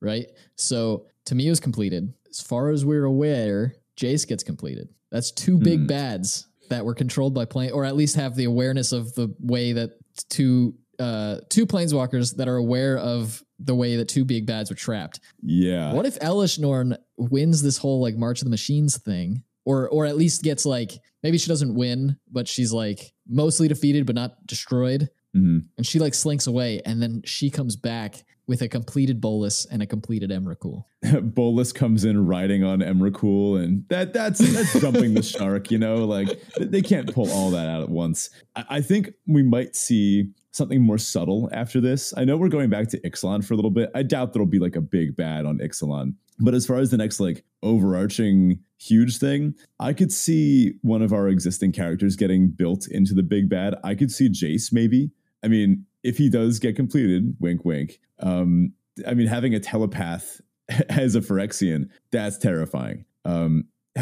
right? So Tamayo's completed. As far as we're aware, Jace gets completed. That's two big bads that were controlled by plane, or at least have the awareness of the way that two planeswalkers that are aware of the way that two big bads were trapped. Yeah. What if Elish Norn wins this whole like March of the Machines thing, or at least gets like, maybe she doesn't win, but she's like mostly defeated, but not destroyed. Mm-hmm. And she like slinks away, and then she comes back with a completed Bolas and a completed Emrakul. Bolas comes in riding on Emrakul, and that's jumping the shark, you know? Like, they can't pull all that out at once. I think we might see something more subtle after this. I know we're going back to Ixalan for a little bit. I doubt there'll be like a big bad on Ixalan. But as far as the next like overarching huge thing, I could see one of our existing characters getting built into the big bad. I could see Jace maybe. I mean, if he does get completed, wink, wink. I mean, having a telepath as a Phyrexian, that's terrifying.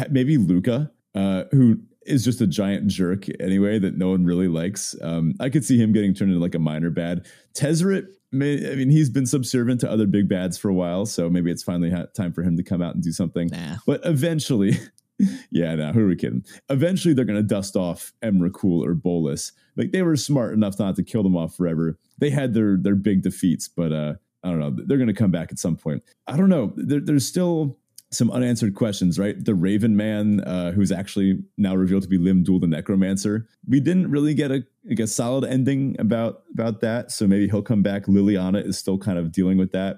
Maybe Luca, who is just a giant jerk anyway that no one really likes. I could see him getting turned into like a minor bad. Tezzeret, I mean, he's been subservient to other big bads for a while, so maybe it's finally time for him to come out and do something. Nah. But eventually... Yeah, no, who are we kidding? Eventually, they're going to dust off Emrakul or Bolas. Like, they were smart enough not to kill them off forever. They had their big defeats, but I don't know. They're going to come back at some point. I don't know. There's still some unanswered questions, right? The Raven Man, who's actually now revealed to be Lim-Dul the Necromancer. We didn't really get a solid ending about that, so maybe he'll come back. Liliana is still kind of dealing with that.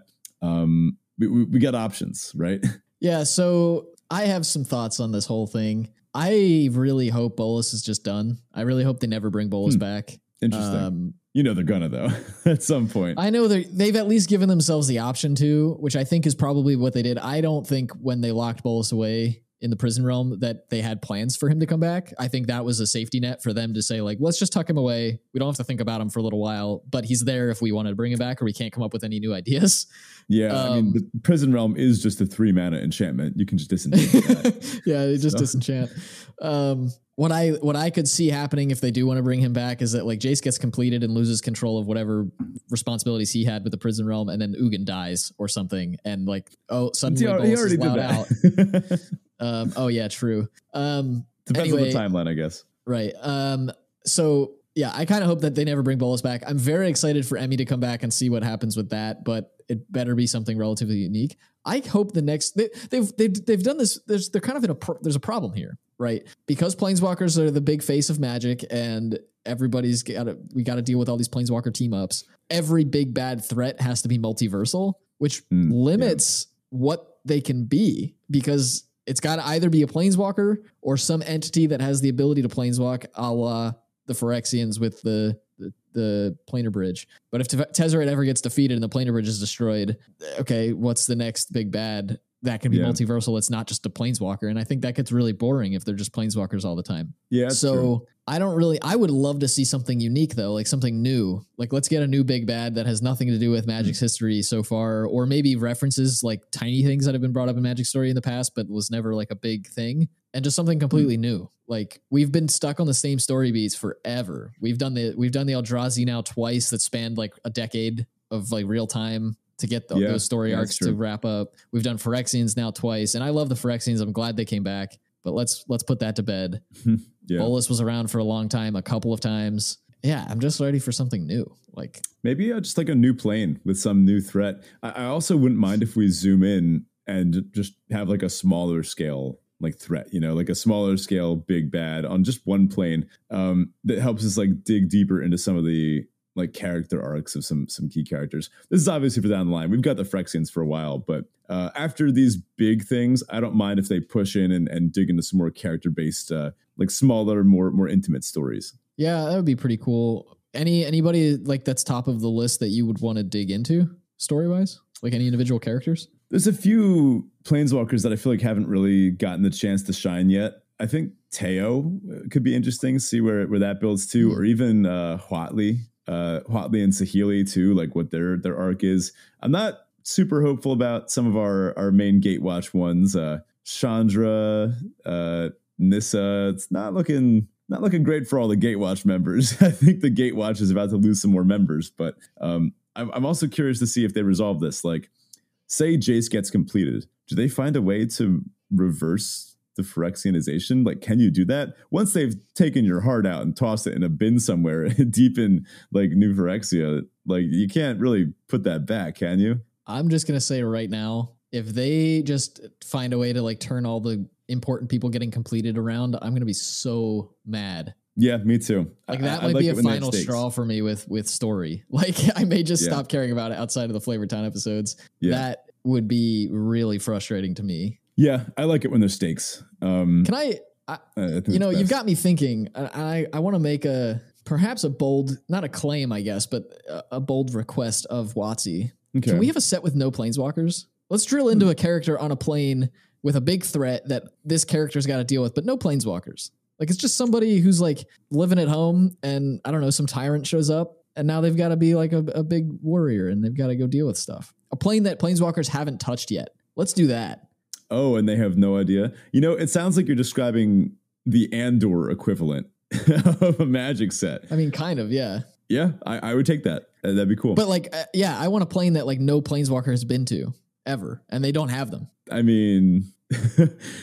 We got options, right? Yeah, so... I have some thoughts on this whole thing. I really hope Bolas is just done. I really hope they never bring Bolas back. Interesting. You know they're gonna, though, at some point. I know they've at least given themselves the option to, which I think is probably what they did. I don't think when they locked Bolas away in the prison realm that they had plans for him to come back. I think that was a safety net for them to say, like, let's just tuck him away. We don't have to think about him for a little while, but he's there if we want to bring him back or we can't come up with any new ideas. Yeah. I mean, the prison realm is just a 3 mana enchantment. You can just disenchant that. Yeah. They just disenchant. What I could see happening if they do want to bring him back is that like Jace gets completed and loses control of whatever responsibilities he had with the prison realm. And then Ugin dies or something. And like, oh, suddenly Bolas is allowed out. Oh yeah, true. Depends on the timeline, I guess. Right. So yeah, I kind of hope that they never bring Bolas back. I'm very excited for Emmy to come back and see what happens with that, but it better be something relatively unique. I hope the next they've done this. They're kind of in there's a problem here, right? Because Planeswalkers are the big face of Magic, and everybody's we got to deal with all these Planeswalker team ups. Every big bad threat has to be multiversal, which limits what they can be, because it's got to either be a Planeswalker or some entity that has the ability to Planeswalk, a la the Phyrexians with the Planar Bridge. But if Tezzeret ever gets defeated and the Planar Bridge is destroyed, okay, what's the next big bad that can be multiversal? It's not just a Planeswalker. And I think that gets really boring if they're just Planeswalkers all the time. Yeah. So true. I would love to see something unique though, like something new. Like let's get a new big bad that has nothing to do with Magic's history so far, or maybe references like tiny things that have been brought up in Magic's story in the past, but was never like a big thing. And just something completely new. Like we've been stuck on the same story beats forever. We've done the Eldrazi now twice that spanned like a decade of like real time to get those story arcs to wrap up. We've done Phyrexians now twice, and I love the Phyrexians. I'm glad they came back, but let's put that to bed. Bolas was around for a long time, a couple of times. Yeah, I'm just ready for something new. Like maybe just like a new plane with some new threat. I also wouldn't mind if we zoom in and just have like a smaller scale like threat, you know, like a smaller scale big bad on just one plane that helps us like dig deeper into some of the like character arcs of some key characters. This is obviously for down the line. We've got the Phyrexians for a while, but after these big things, I don't mind if they push in and dig into some more character based like smaller, more intimate stories. Yeah, that would be pretty cool. Anybody like that's top of the list that you would want to dig into story wise, like any individual characters? There's a few Planeswalkers that I feel like haven't really gotten the chance to shine yet. I think Teo could be interesting. See where that builds to, or even Huatli and Saheeli too, like what their arc is. I'm not super hopeful about some of our main Gatewatch ones. Chandra, Nissa. It's not looking great for all the Gatewatch members. I think the Gatewatch is about to lose some more members, but I'm also curious to see if they resolve this. Like, say Jace gets completed. Do they find a way to reverse the Phyrexianization? Like, can you do that? Once they've taken your heart out and tossed it in a bin somewhere deep in, like, New Phyrexia, like, you can't really put that back, can you? I'm just going to say right now, if they just find a way to, like, turn all the important people getting completed around, I'm going to be so mad. Yeah, me too. Like that might be a final straw for me with story. Like I may just stop caring about it outside of the Flavortown episodes. Yeah. That would be really frustrating to me. Yeah, I like it when there's stakes. Can I you know, you've got me thinking. I want to make perhaps a bold, not a claim, I guess, but a bold request of WotC. Okay. Can we have a set with no Planeswalkers? Let's drill into a character on a plane with a big threat that this character's got to deal with, but no Planeswalkers. Like, it's just somebody who's, like, living at home and, I don't know, some tyrant shows up, and now they've got to be, like, a big warrior, and they've got to go deal with stuff. A plane that Planeswalkers haven't touched yet. Let's do that. Oh, and they have no idea. You know, it sounds like you're describing the Andor equivalent of a Magic set. I mean, kind of, yeah. Yeah, I would take that. That'd be cool. But, like, yeah, I want a plane that, like, no Planeswalker has been to ever, and they don't have them. I mean...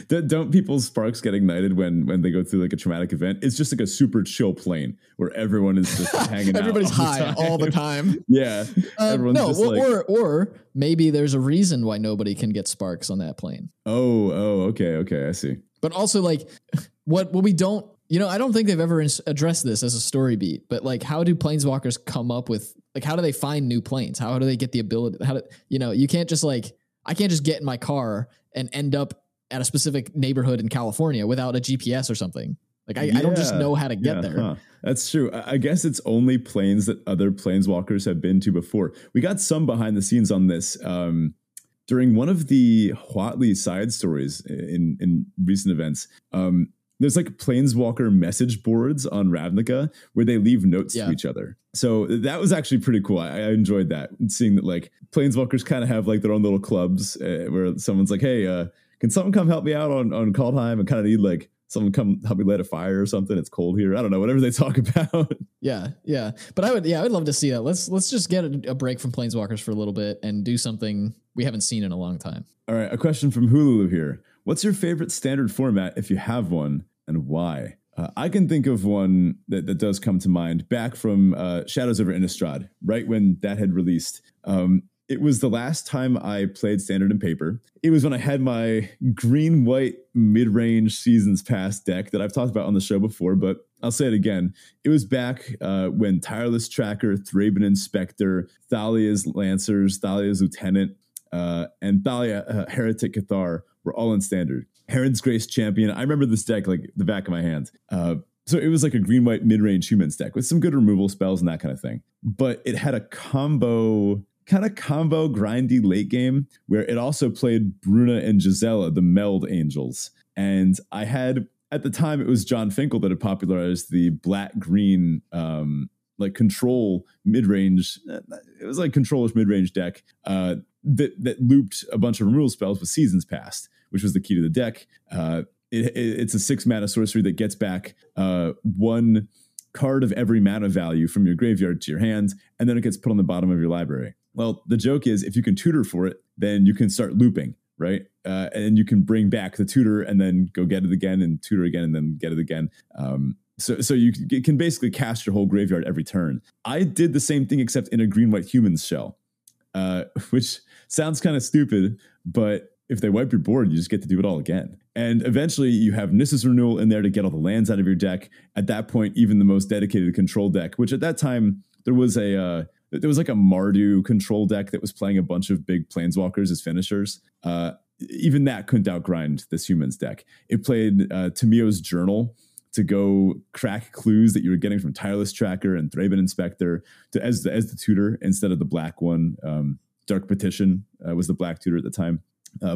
Don't people's sparks get ignited when they go through like a traumatic event? It's just like a super chill plane where everyone is just hanging out. Everybody's high all the time. Yeah. Or maybe there's a reason why nobody can get sparks on that plane. Oh, okay. I see. But also like what we don't, you know, I don't think they've ever addressed this as a story beat, but like how do Planeswalkers come up with, like, how do they find new planes? How do they get the ability? You can't just like, I can't just get in my car and end up at a specific neighborhood in California without a GPS or something. Like I don't just know how to get there. Huh. That's true. I guess it's only planes that other Planeswalkers have been to before. We got some behind the scenes on this during one of the Huatli side stories in recent events. There's like Planeswalker message boards on Ravnica where they leave notes to each other. So that was actually pretty cool. I enjoyed that, seeing that like Planeswalkers kind of have like their own little clubs where someone's like, hey, can someone come help me out on Kaldheim? I kind of need like someone come help me light a fire or something. It's cold here. I don't know, whatever they talk about. Yeah. But I would love to see that. Let's just get a break from Planeswalkers for a little bit and do something we haven't seen in a long time. All right. A question from Hululu here. What's your favorite standard format if you have one? And why? I can think of one that does come to mind back from Shadows over Innistrad, right when that had released. It was the last time I played Standard and Paper. It was when I had my green-white mid-range Seasons Pass deck that I've talked about on the show before, but I'll say it again. It was back when Tireless Tracker, Thraben Inspector, Thalia's Lancers, Thalia's Lieutenant, and Thalia Heretic Cathar were all in Standard. Herod's Grace Champion. I remember this deck like the back of my hand. So it was like a green-white mid-range humans deck with some good removal spells and that kind of thing. But it had a combo grindy late game where it also played Bruna and Gisela, the Meld Angels. And I had, at the time, it was John Finkel that had popularized the black-green control mid-range. It was like control-ish mid-range deck that looped a bunch of removal spells with Seasons Past, which was the key to the deck. It's a 6-mana sorcery that gets back one card of every mana value from your graveyard to your hand, and then it gets put on the bottom of your library. Well, the joke is, if you can tutor for it, then you can start looping, right? And you can bring back the tutor and then go get it again and tutor again and then get it again. So you can basically cast your whole graveyard every turn. I did the same thing except in a green-white humans shell, which sounds kind of stupid, but if they wipe your board, you just get to do it all again. And eventually you have Nissa's Renewal in there to get all the lands out of your deck. At that point, even the most dedicated control deck, which at that time there was a Mardu control deck that was playing a bunch of big planeswalkers as finishers. Even that couldn't outgrind this humans deck. It played Tamiyo's Journal to go crack clues that you were getting from Tireless Tracker and Thraben Inspector to as the tutor instead of the black one. Dark Petition was the black tutor at the time.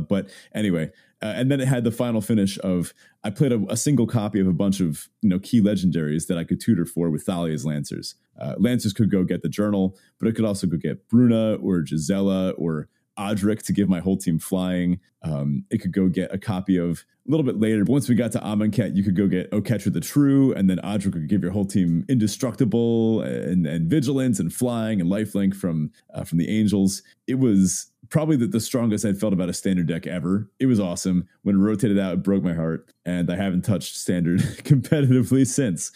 But anyway, and then it had the final finish of I played a single copy of a bunch of key legendaries that I could tutor for with Thalia's Lancers. Lancers could go get the journal, but it could also go get Bruna or Gisela or Odrick to give my whole team flying. It could go get a copy of a little bit later. But once we got to Amonkhet, you could go get Oketra the True, and then Odrick could give your whole team Indestructible and Vigilance and Flying and Lifelink from the Angels. It was probably the strongest I'd felt about a standard deck ever. It was awesome. When it rotated out, it broke my heart, and I haven't touched standard competitively since.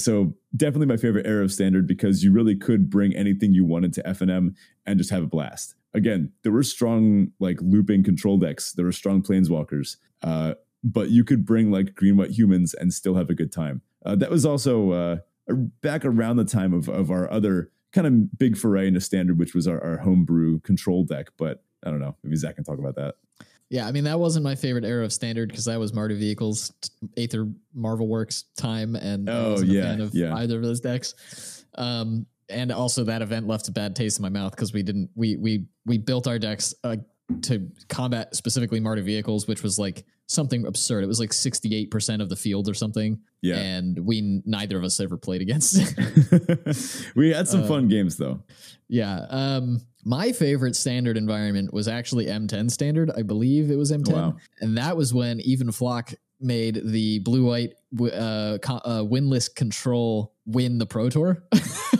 So definitely my favorite era of standard, because you really could bring anything you wanted to FNM and just have a blast. Again, there were strong looping control decks. There were strong planeswalkers, but you could bring green-white humans and still have a good time. That was also back around the time of our other kind of big foray into standard, which was our homebrew control deck. But I don't know, maybe Zach can talk about that. Yeah, I mean, that wasn't my favorite era of standard because that was Mardu Vehicles, Aether Marvel Works time, and I wasn't a fan of either of those decks. And also that event left a bad taste in my mouth because we built our decks to combat specifically Mardu Vehicles, which was something absurd. It was 68% of the field or something. Yeah. And neither of us ever played against it. We had some fun games though. Yeah. My favorite standard environment was actually M10 standard. I believe it was M10. Wow. And that was when Even Flock made the blue-white winless control win the Pro Tour.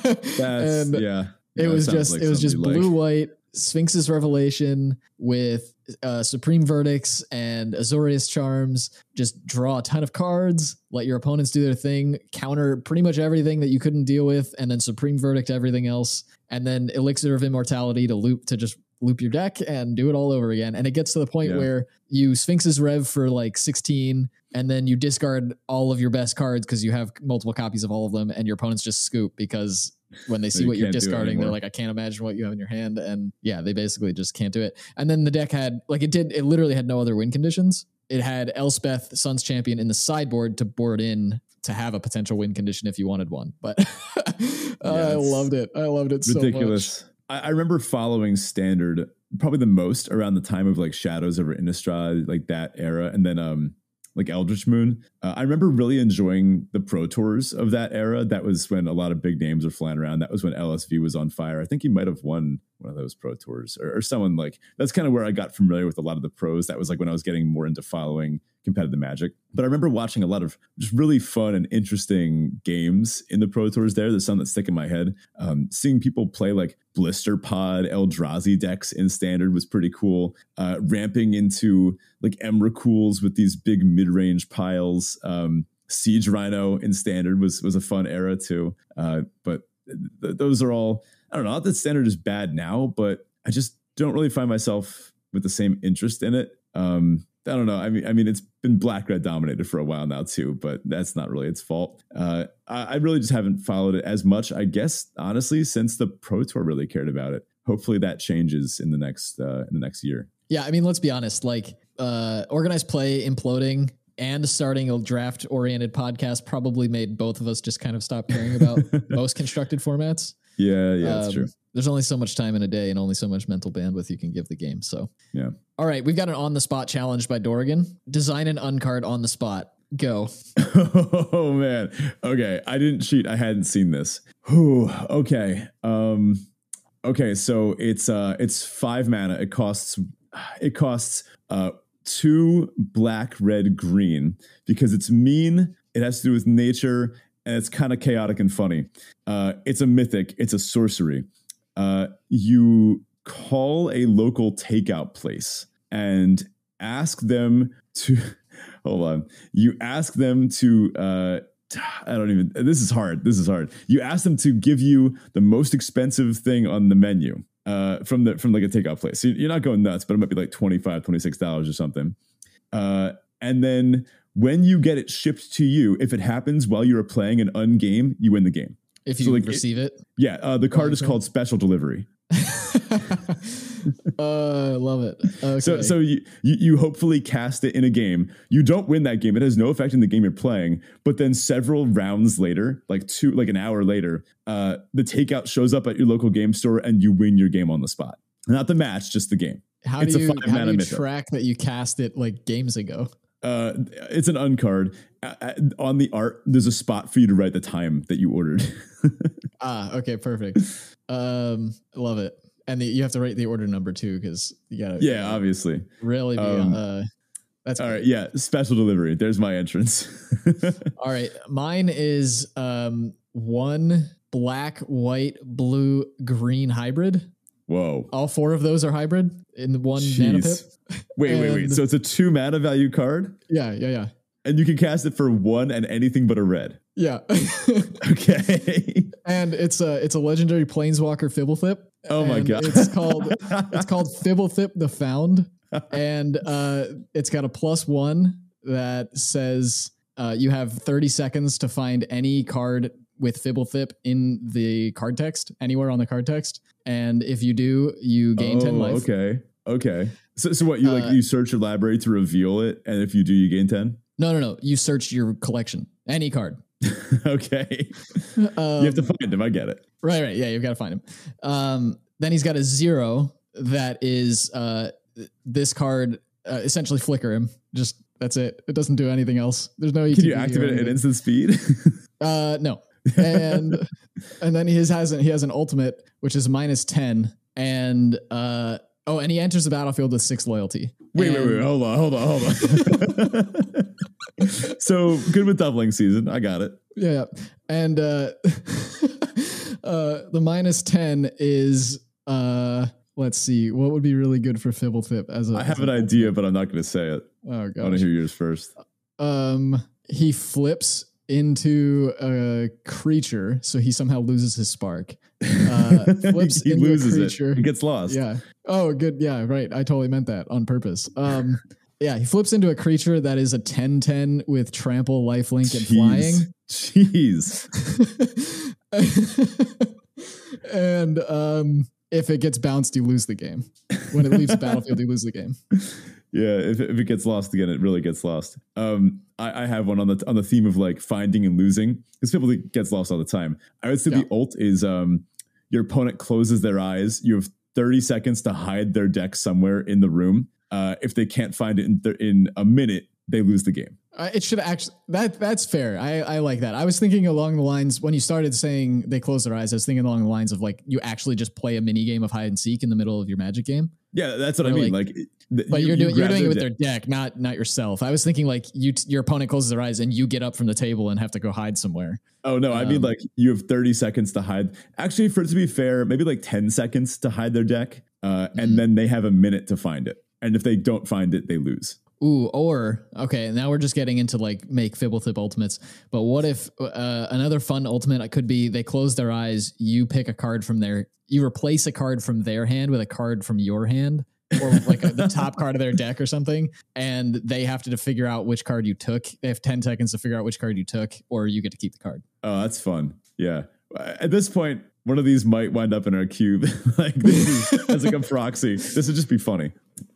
It was just blue-white Sphinx's Revelation with Supreme Verdicts and Azorius Charms. Just draw a ton of cards, let your opponents do their thing, counter pretty much everything that you couldn't deal with, and then Supreme Verdict everything else, and then Elixir of Immortality to just loop your deck and do it all over again. And it gets to the point where you Sphinx's Rev for 16, and then you discard all of your best cards because you have multiple copies of all of them, and your opponents just scoop because when they see what you're discarding, they're like, I can't imagine what you have in your hand. And they basically just can't do it. And then the deck had it literally had no other win conditions. It had Elspeth, Sun's Champion in the sideboard to board in to have a potential win condition if you wanted one. But I loved it. I loved it so much. Ridiculous. I remember following standard probably the most around the time of Shadows over Innistrad, that era. And then Eldritch Moon. I remember really enjoying the Pro Tours of that era. That was when a lot of big names were flying around. That was when LSV was on fire. I think he might have won one of those Pro Tours or someone that's kind of where I got familiar with a lot of the pros. That was when I was getting more into following competitive Magic. But I remember watching a lot of just really fun and interesting games in the Pro Tours there. There's some that stick in my head. Seeing people play Blister Pod, Eldrazi decks in standard was pretty cool. Ramping into Emrakul's with these big mid-range piles. Siege Rhino in Standard was a fun era too. But those are all, I don't know, not that Standard is bad now, but I just don't really find myself with the same interest in it. I don't know. I mean, it's been black red dominated for a while now too, but that's not really its fault. I really just haven't followed it as much, I guess, honestly, since the Pro Tour really cared about it. Hopefully that changes in the next year. Yeah. I mean, let's be honest, like, organized play imploding and starting a draft oriented podcast probably made both of us just kind of stop caring about most constructed formats. Yeah, that's true. There's only so much time in a day and only so much mental bandwidth you can give the game. So, yeah. All right. We've got an on the spot challenge by Dorgan. Design an uncard on the spot. Go. Oh, man. Okay. I didn't cheat. I hadn't seen this. Whew. Okay. Okay. So it's 5 mana. It costs 2 black, red, green because it's mean. It has to do with nature. And it's kind of chaotic and funny. It's a mythic. It's a sorcery. You call a local takeout place and ask them to... Hold on. You ask them to... I don't even... This is hard. You ask them to give you the most expensive thing on the menu from like a takeout place. So you're not going nuts, but it might be like $25, $26 or something. And then... when you get it shipped to you, if it happens while you're playing an ungame, you win the game. If you receive it? Yeah, the card is called Special Delivery. I love it. Okay. So you hopefully cast it in a game. You don't win that game. It has no effect in the game you're playing. But then several rounds later, like an hour later, the takeout shows up at your local game store and you win your game on the spot. Not the match, just the game. How do you track that you cast it like games ago? It's an uncard. On the art, there's a spot for you to write the time that you ordered. Okay, perfect. Love it. And you have to write the order number too, because you gotta. Yeah, obviously. Really. That's all right. Yeah, Special Delivery. There's my entrance. All right, mine is 1 black, white, blue, green hybrid. Whoa. All 4 of those are hybrid in 1 mana pip. Wait. So it's a 2 mana value card? Yeah. And you can cast it for 1 and anything but a red. Yeah. Okay. And it's a legendary planeswalker Fibblethip. Oh my god. It's called Fibblethip the Found. And it's got a +1 that says you have 30 seconds to find any card with Fibblethip in the card text, anywhere on the card text. And if you do, you gain 10 life. Okay. So what, you you search your library to reveal it, and if you do, you gain 10? No. You search your collection. Any card. Okay. You have to find him. I get it. Right. Yeah, you've got to find him. Then he's got a 0 that is this card, essentially flicker him. Just, that's it. It doesn't do anything else. There's no... Can you activate it at instant speed? No. and then he has an ultimate, which is -10, and and he enters the battlefield with 6 loyalty. Wait, hold on. So good with doubling season, I got it. Yeah, and the -10 is let's see, what would be really good for Fibblethip as a... I have an idea, but I'm not going to say it. Oh god, I want to hear yours first. He flips into a creature, so he somehow loses his spark. Flips he into loses a creature. It gets lost. Yeah. Oh, good. Yeah, right. I totally meant that on purpose. Yeah, he flips into a creature that is a 10/10 with trample, lifelink, and flying. Jeez. And if it gets bounced, you lose the game. When it leaves the battlefield, you lose the game. Yeah, if it gets lost again, it really gets lost. I have one on the theme of like finding and losing, because people gets lost all the time. I would say the ult is your opponent closes their eyes. You have 30 seconds to hide their deck somewhere in the room. If they can't find it in a minute, they lose the game. It should actually... that's fair. I like that. I was thinking along the lines when you started saying they close their eyes. I was thinking along the lines of like you actually just play a mini game of hide and seek in the middle of your Magic game. Yeah, that's what I mean. But you're doing it with their deck, not yourself. I was thinking like your opponent closes their eyes and you get up from the table and have to go hide somewhere. Oh no, I mean like you have 30 seconds to hide. Actually, for it to be fair, maybe like 10 seconds to hide their deck, and then they have a minute to find it. And if they don't find it, they lose. Ooh, or, okay, now we're just getting into like make Fibblethip ultimates, but what if another fun ultimate could be they close their eyes, you pick a card from their, you replace a card from their hand with a card from your hand, or like the top card of their deck or something, and they have to figure out which card you took. They have 10 seconds to figure out which card you took, or you get to keep the card. Oh, that's fun. Yeah. At this point, one of these might wind up in our cube. Like this is, that's like a proxy. This would just be funny.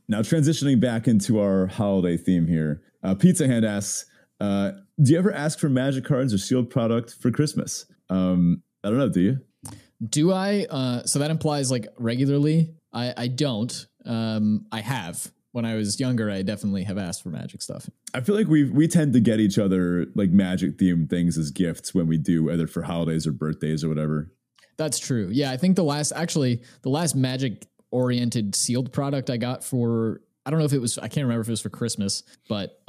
Now, transitioning back into our holiday theme here, Pizza Hand asks, do you ever ask for magic cards or sealed product for Christmas? I don't know. Do you? Do I? So that implies like regularly. I don't. I have. When I was younger, I definitely have asked for magic stuff. I feel like we tend to get each other like magic themed things as gifts when we do, whether for holidays or birthdays or whatever. That's true. Yeah, I think the last magic oriented sealed product I got for, I can't remember if it was for Christmas, but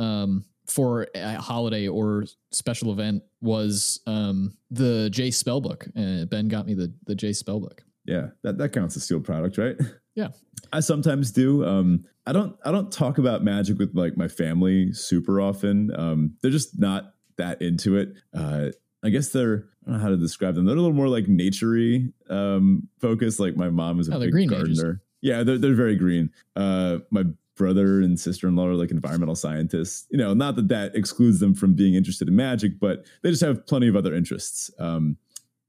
for a holiday or special event was the Jay Spellbook. Ben got me the Jay Spellbook. Yeah, that counts as sealed product, right? Yeah, I sometimes do. I don't talk about magic with like my family super often. They're just not that into it. I guess I don't know how to describe them. They're a little more like naturey focused. Like my mom is a big gardener. Majors. Yeah, they're very green. My brother and sister-in-law are like environmental scientists. You know, not that excludes them from being interested in magic, but they just have plenty of other interests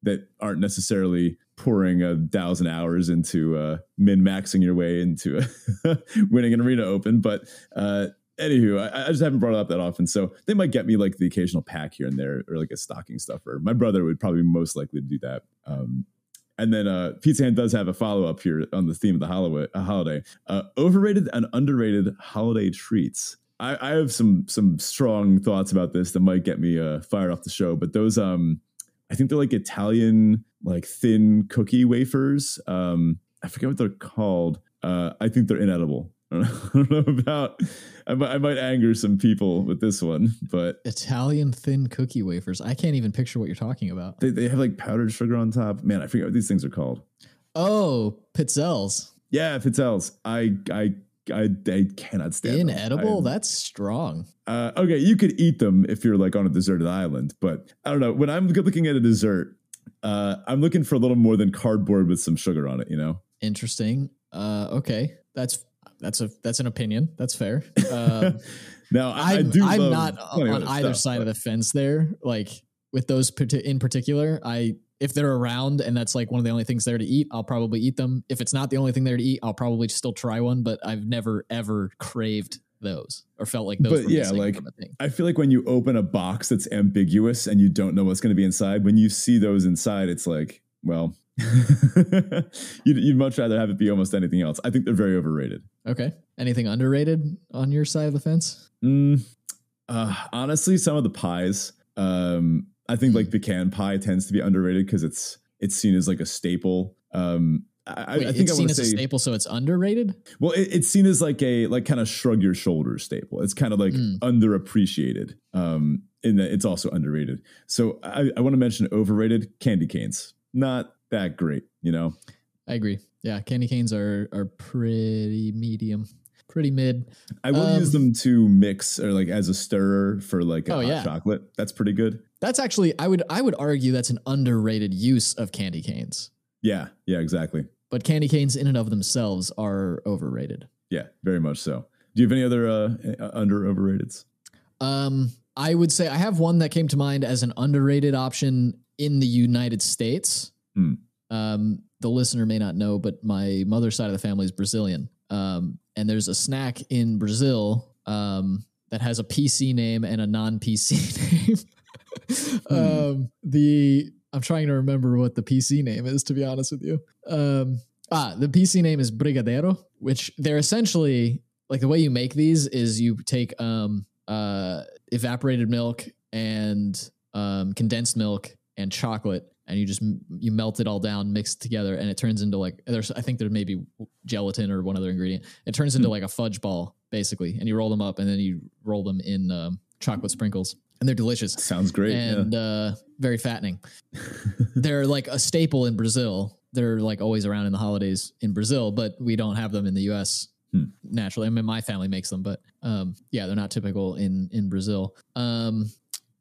that aren't necessarily pouring 1,000 hours into min-maxing your way into winning an arena open. But anywho, I just haven't brought it up that often. So they might get me like the occasional pack here and there or like a stocking stuffer. My brother would probably be most likely to do that. And then Pizza Hand does have a follow-up here on the theme of the holiday. Overrated and underrated holiday treats. I have some strong thoughts about this that might get me fired off the show. But those, I think they're like Italian, like thin cookie wafers. I forget what they're called. I think they're inedible. I don't know about. I might anger some people with this one, but Italian thin cookie wafers. I can't even picture what you're talking about. They have like powdered sugar on top. Man, I forget what these things are called. Oh, pizzelles. Yeah, pizzelles. I cannot stand them. Inedible? That's strong. Okay, you could eat them if you're like on a deserted island, but I don't know. When I'm looking at a dessert, I'm looking for a little more than cardboard with some sugar on it, you know? Interesting. Okay. That's an opinion. That's fair. Now, I'm not on either side of the fence there. Like with those in particular, if they're around and that's like one of the only things there to eat, I'll probably eat them. If it's not the only thing there to eat, I'll probably still try one, but I've never ever craved those or felt like those. But yeah, like I feel like when you open a box that's ambiguous and you don't know what's going to be inside, when you see those inside, it's like, well, you'd much rather have it be almost anything else. I think they're very overrated. Okay. Anything underrated on your side of the fence? Honestly, some of the pies, I think like pecan pie tends to be underrated because it's seen as like a staple. I think it's seen as a staple, so it's underrated. Well, it's seen as like a kind of shrug your shoulders staple. It's kind of like underappreciated, in that it's also underrated. So I want to mention overrated candy canes. Not that great, you know. I agree. Yeah, candy canes are pretty medium. Pretty mid. I will use them to mix or like as a stirrer for like hot chocolate. That's pretty good. That's actually, I would argue that's an underrated use of candy canes. Yeah, exactly. But candy canes in and of themselves are overrated. Yeah, very much so. Do you have any other overrateds? I would say I have one that came to mind as an underrated option in the United States. The listener may not know, but my mother's side of the family is Brazilian. And there's a snack in Brazil that has a PC name and a non-PC name. I'm trying to remember what the PC name is, to be honest with you. The PC name is Brigadeiro, which they're essentially, like the way you make these is you take evaporated milk and condensed milk and chocolate, and you melt it all down, mix it together, and it turns into like, I think there may be gelatin or one other ingredient. It turns into like a fudge ball, basically, and you roll them up, and then you roll them in chocolate sprinkles, and they're delicious. Sounds great. And very fattening. They're like a staple in Brazil. They're like always around in the holidays in Brazil, but we don't have them in the U.S. naturally. I mean, my family makes them, but yeah, they're not typical in Brazil.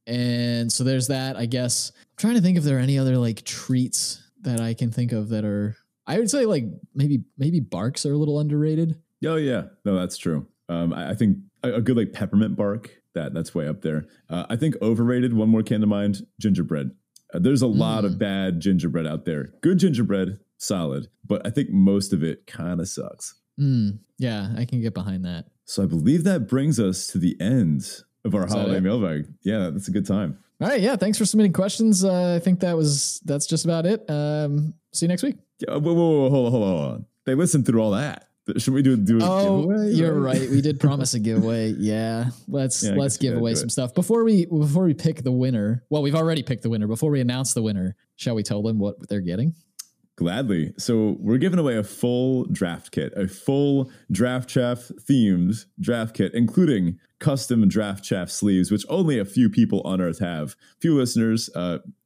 And so there's that, I guess. I'm trying to think if there are any other like treats that I can think of that are, I would say like maybe barks are a little underrated. Oh yeah. No, that's true. I think a good like peppermint bark, that's way up there. I think overrated, one more came to mind, gingerbread. There's a lot of bad gingerbread out there. Good gingerbread, solid, but I think most of it kind of sucks. Yeah, I can get behind that. So I believe that brings us to the end of our holiday mailbag. Yeah, that's a good time. All right. Yeah. Thanks for submitting questions. I think that's just about it. See you next week. Yeah, whoa, hold on. They listened through all that. Should we do a giveaway? You're right. We did promise a giveaway. Yeah. Let's give away some stuff before we pick the winner. Well, we've already picked the winner. Before we announce the winner, shall we tell them what they're getting? Gladly. So we're giving away a full draft kit, a full Draft Chaff themed draft kit, including custom Draft Chaff sleeves, which only a few people on Earth have. Few listeners,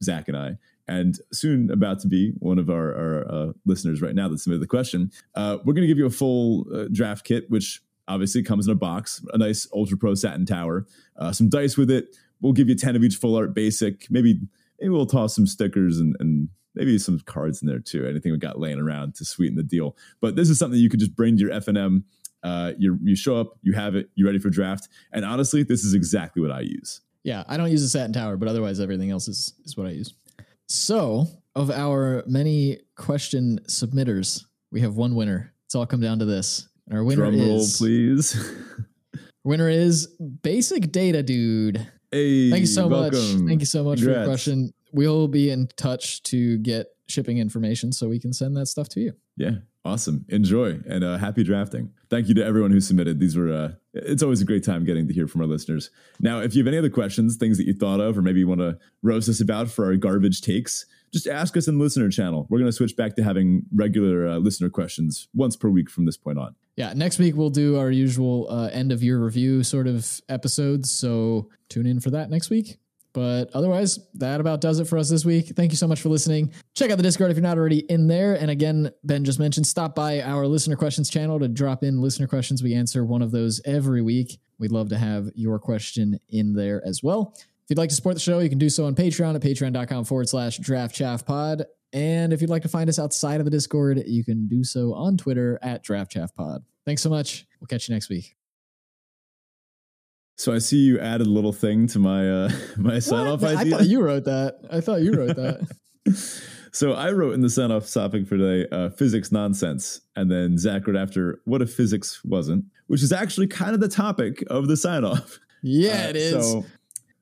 Zach and I, and soon about to be one of our listeners right now that submitted the question. We're going to give you a full draft kit, which obviously comes in a box, a nice Ultra Pro satin tower, some dice with it. We'll give you 10 of each full art basic. Maybe we'll toss some stickers and maybe some cards in there too. Anything we got laying around to sweeten the deal. But this is something you could just bring to your F&M. You show up, you have it, you're ready for draft. And honestly, this is exactly what I use. Yeah, I don't use a satin tower, but otherwise everything else is what I use. So of our many question submitters, we have one winner. It's all come down to this. And our winner winner is Basic Data Dude. Hey, thank you so much. Thank you so much for your question. We'll be in touch to get shipping information so we can send that stuff to you. Yeah. Awesome. Enjoy. And happy drafting. Thank you to everyone who submitted. These were, it's always a great time getting to hear from our listeners. Now, if you have any other questions, things that you thought of, or maybe you want to roast us about for our garbage takes, just ask us in the listener channel. We're going to switch back to having regular listener questions once per week from this point on. Yeah. Next week, we'll do our usual end of year review sort of episodes. So tune in for that next week. But otherwise, that about does it for us this week. Thank you so much for listening. Check out the Discord if you're not already in there. And again, Ben just mentioned, stop by our listener questions channel to drop in listener questions. We answer one of those every week. We'd love to have your question in there as well. If you'd like to support the show, you can do so on Patreon at patreon.com/DraftChaffPod. And if you'd like to find us outside of the Discord, you can do so on Twitter at DraftChaffPod. Thanks so much. We'll catch you next week. So I see you added a little thing to my my sign-off idea. I thought you wrote that. So I wrote in the sign-off topic for today, physics nonsense. And then Zach wrote after, what if physics wasn't? Which is actually kind of the topic of the sign-off. Yeah, it is. So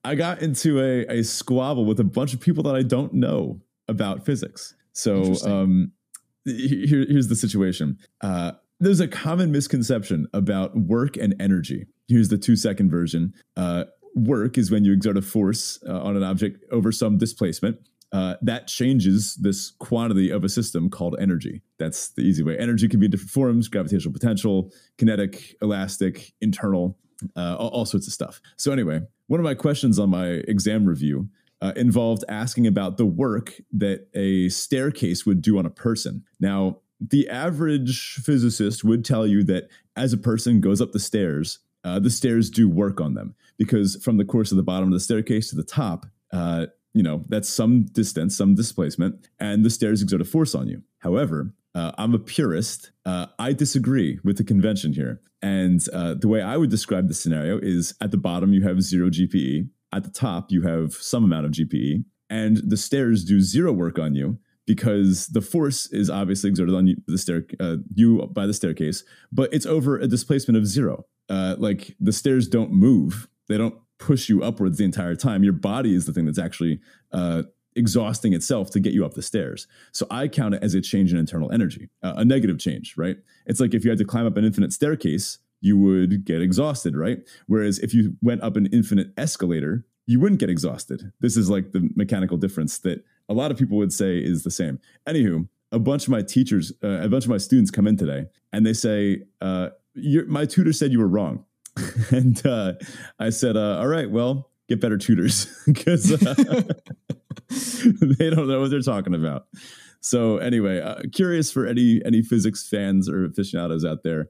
I got into a squabble with a bunch of people that I don't know about physics. So here's the situation. There's a common misconception about work and energy. Here's the 2-second version. Work is when you exert a force on an object over some displacement. That changes this quantity of a system called energy. That's the easy way. Energy can be in different forms: gravitational potential, kinetic, elastic, internal, all sorts of stuff. So anyway, one of my questions on my exam review involved asking about the work that a staircase would do on a person. Now, the average physicist would tell you that as a person goes up the stairs do work on them, because from the course of the bottom of the staircase to the top, that's some distance, some displacement, and the stairs exert a force on you. However, I'm a purist. I disagree with the convention here. And the way I would describe the scenario is at the bottom, you have 0 GPE. At the top, you have some amount of GPE, and the stairs do zero work on you, because the force is obviously exerted on you by the staircase, but it's over a displacement of 0. Like the stairs don't move. They don't push you upwards the entire time. Your body is the thing that's actually exhausting itself to get you up the stairs. So I count it as a change in internal energy, a negative change, right? It's like if you had to climb up an infinite staircase, you would get exhausted, right? Whereas if you went up an infinite escalator, you wouldn't get exhausted. This is like the mechanical difference that a lot of people would say is the same. Anywho, a bunch of my students come in today and they say, my tutor said you were wrong. And I said, all right, well, get better tutors because they don't know what they're talking about. So anyway, curious for any physics fans or aficionados out there.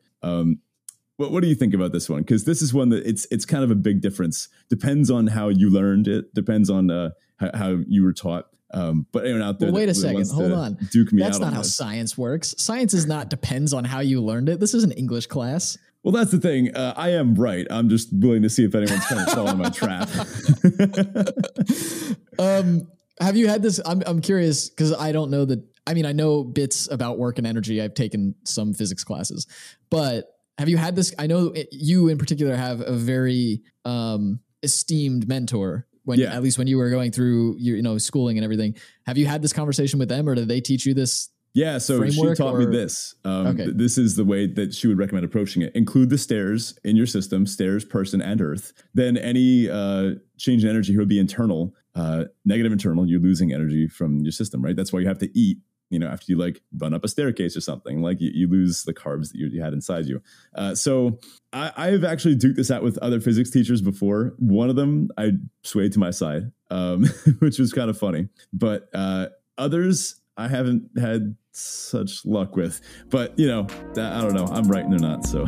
What do you think about this one? Because this is one that it's kind of a big difference. Depends on how you learned it. Depends on how you were taught. But anyone out there, well, wait a second, hold on. Duke me that's out not on how this. Science works. Science is not depends on how you learned it. This is an English class. Well, that's the thing. I am right. I'm just willing to see if anyone's trying to fall in my trap. Have you had this? I'm curious because I don't know that. I mean, I know bits about work and energy. I've taken some physics classes, but have you had this? I know you in particular have a very esteemed mentor. At least when you were going through your, schooling and everything, have you had this conversation with them or did they teach you this? Yeah. So she taught me this, This is the way that she would recommend approaching it. Include the stairs in your system, stairs, person, and earth. Then any, change in energy would be internal, negative internal. You're losing energy from your system, right? That's why you have to eat, after you run up a staircase or something, you lose the carbs that you had inside you. So I've actually duked this out with other physics teachers before. One of them, I swayed to my side, which was kind of funny, but, others I haven't had such luck with, but I don't know, I'm right and they're not. So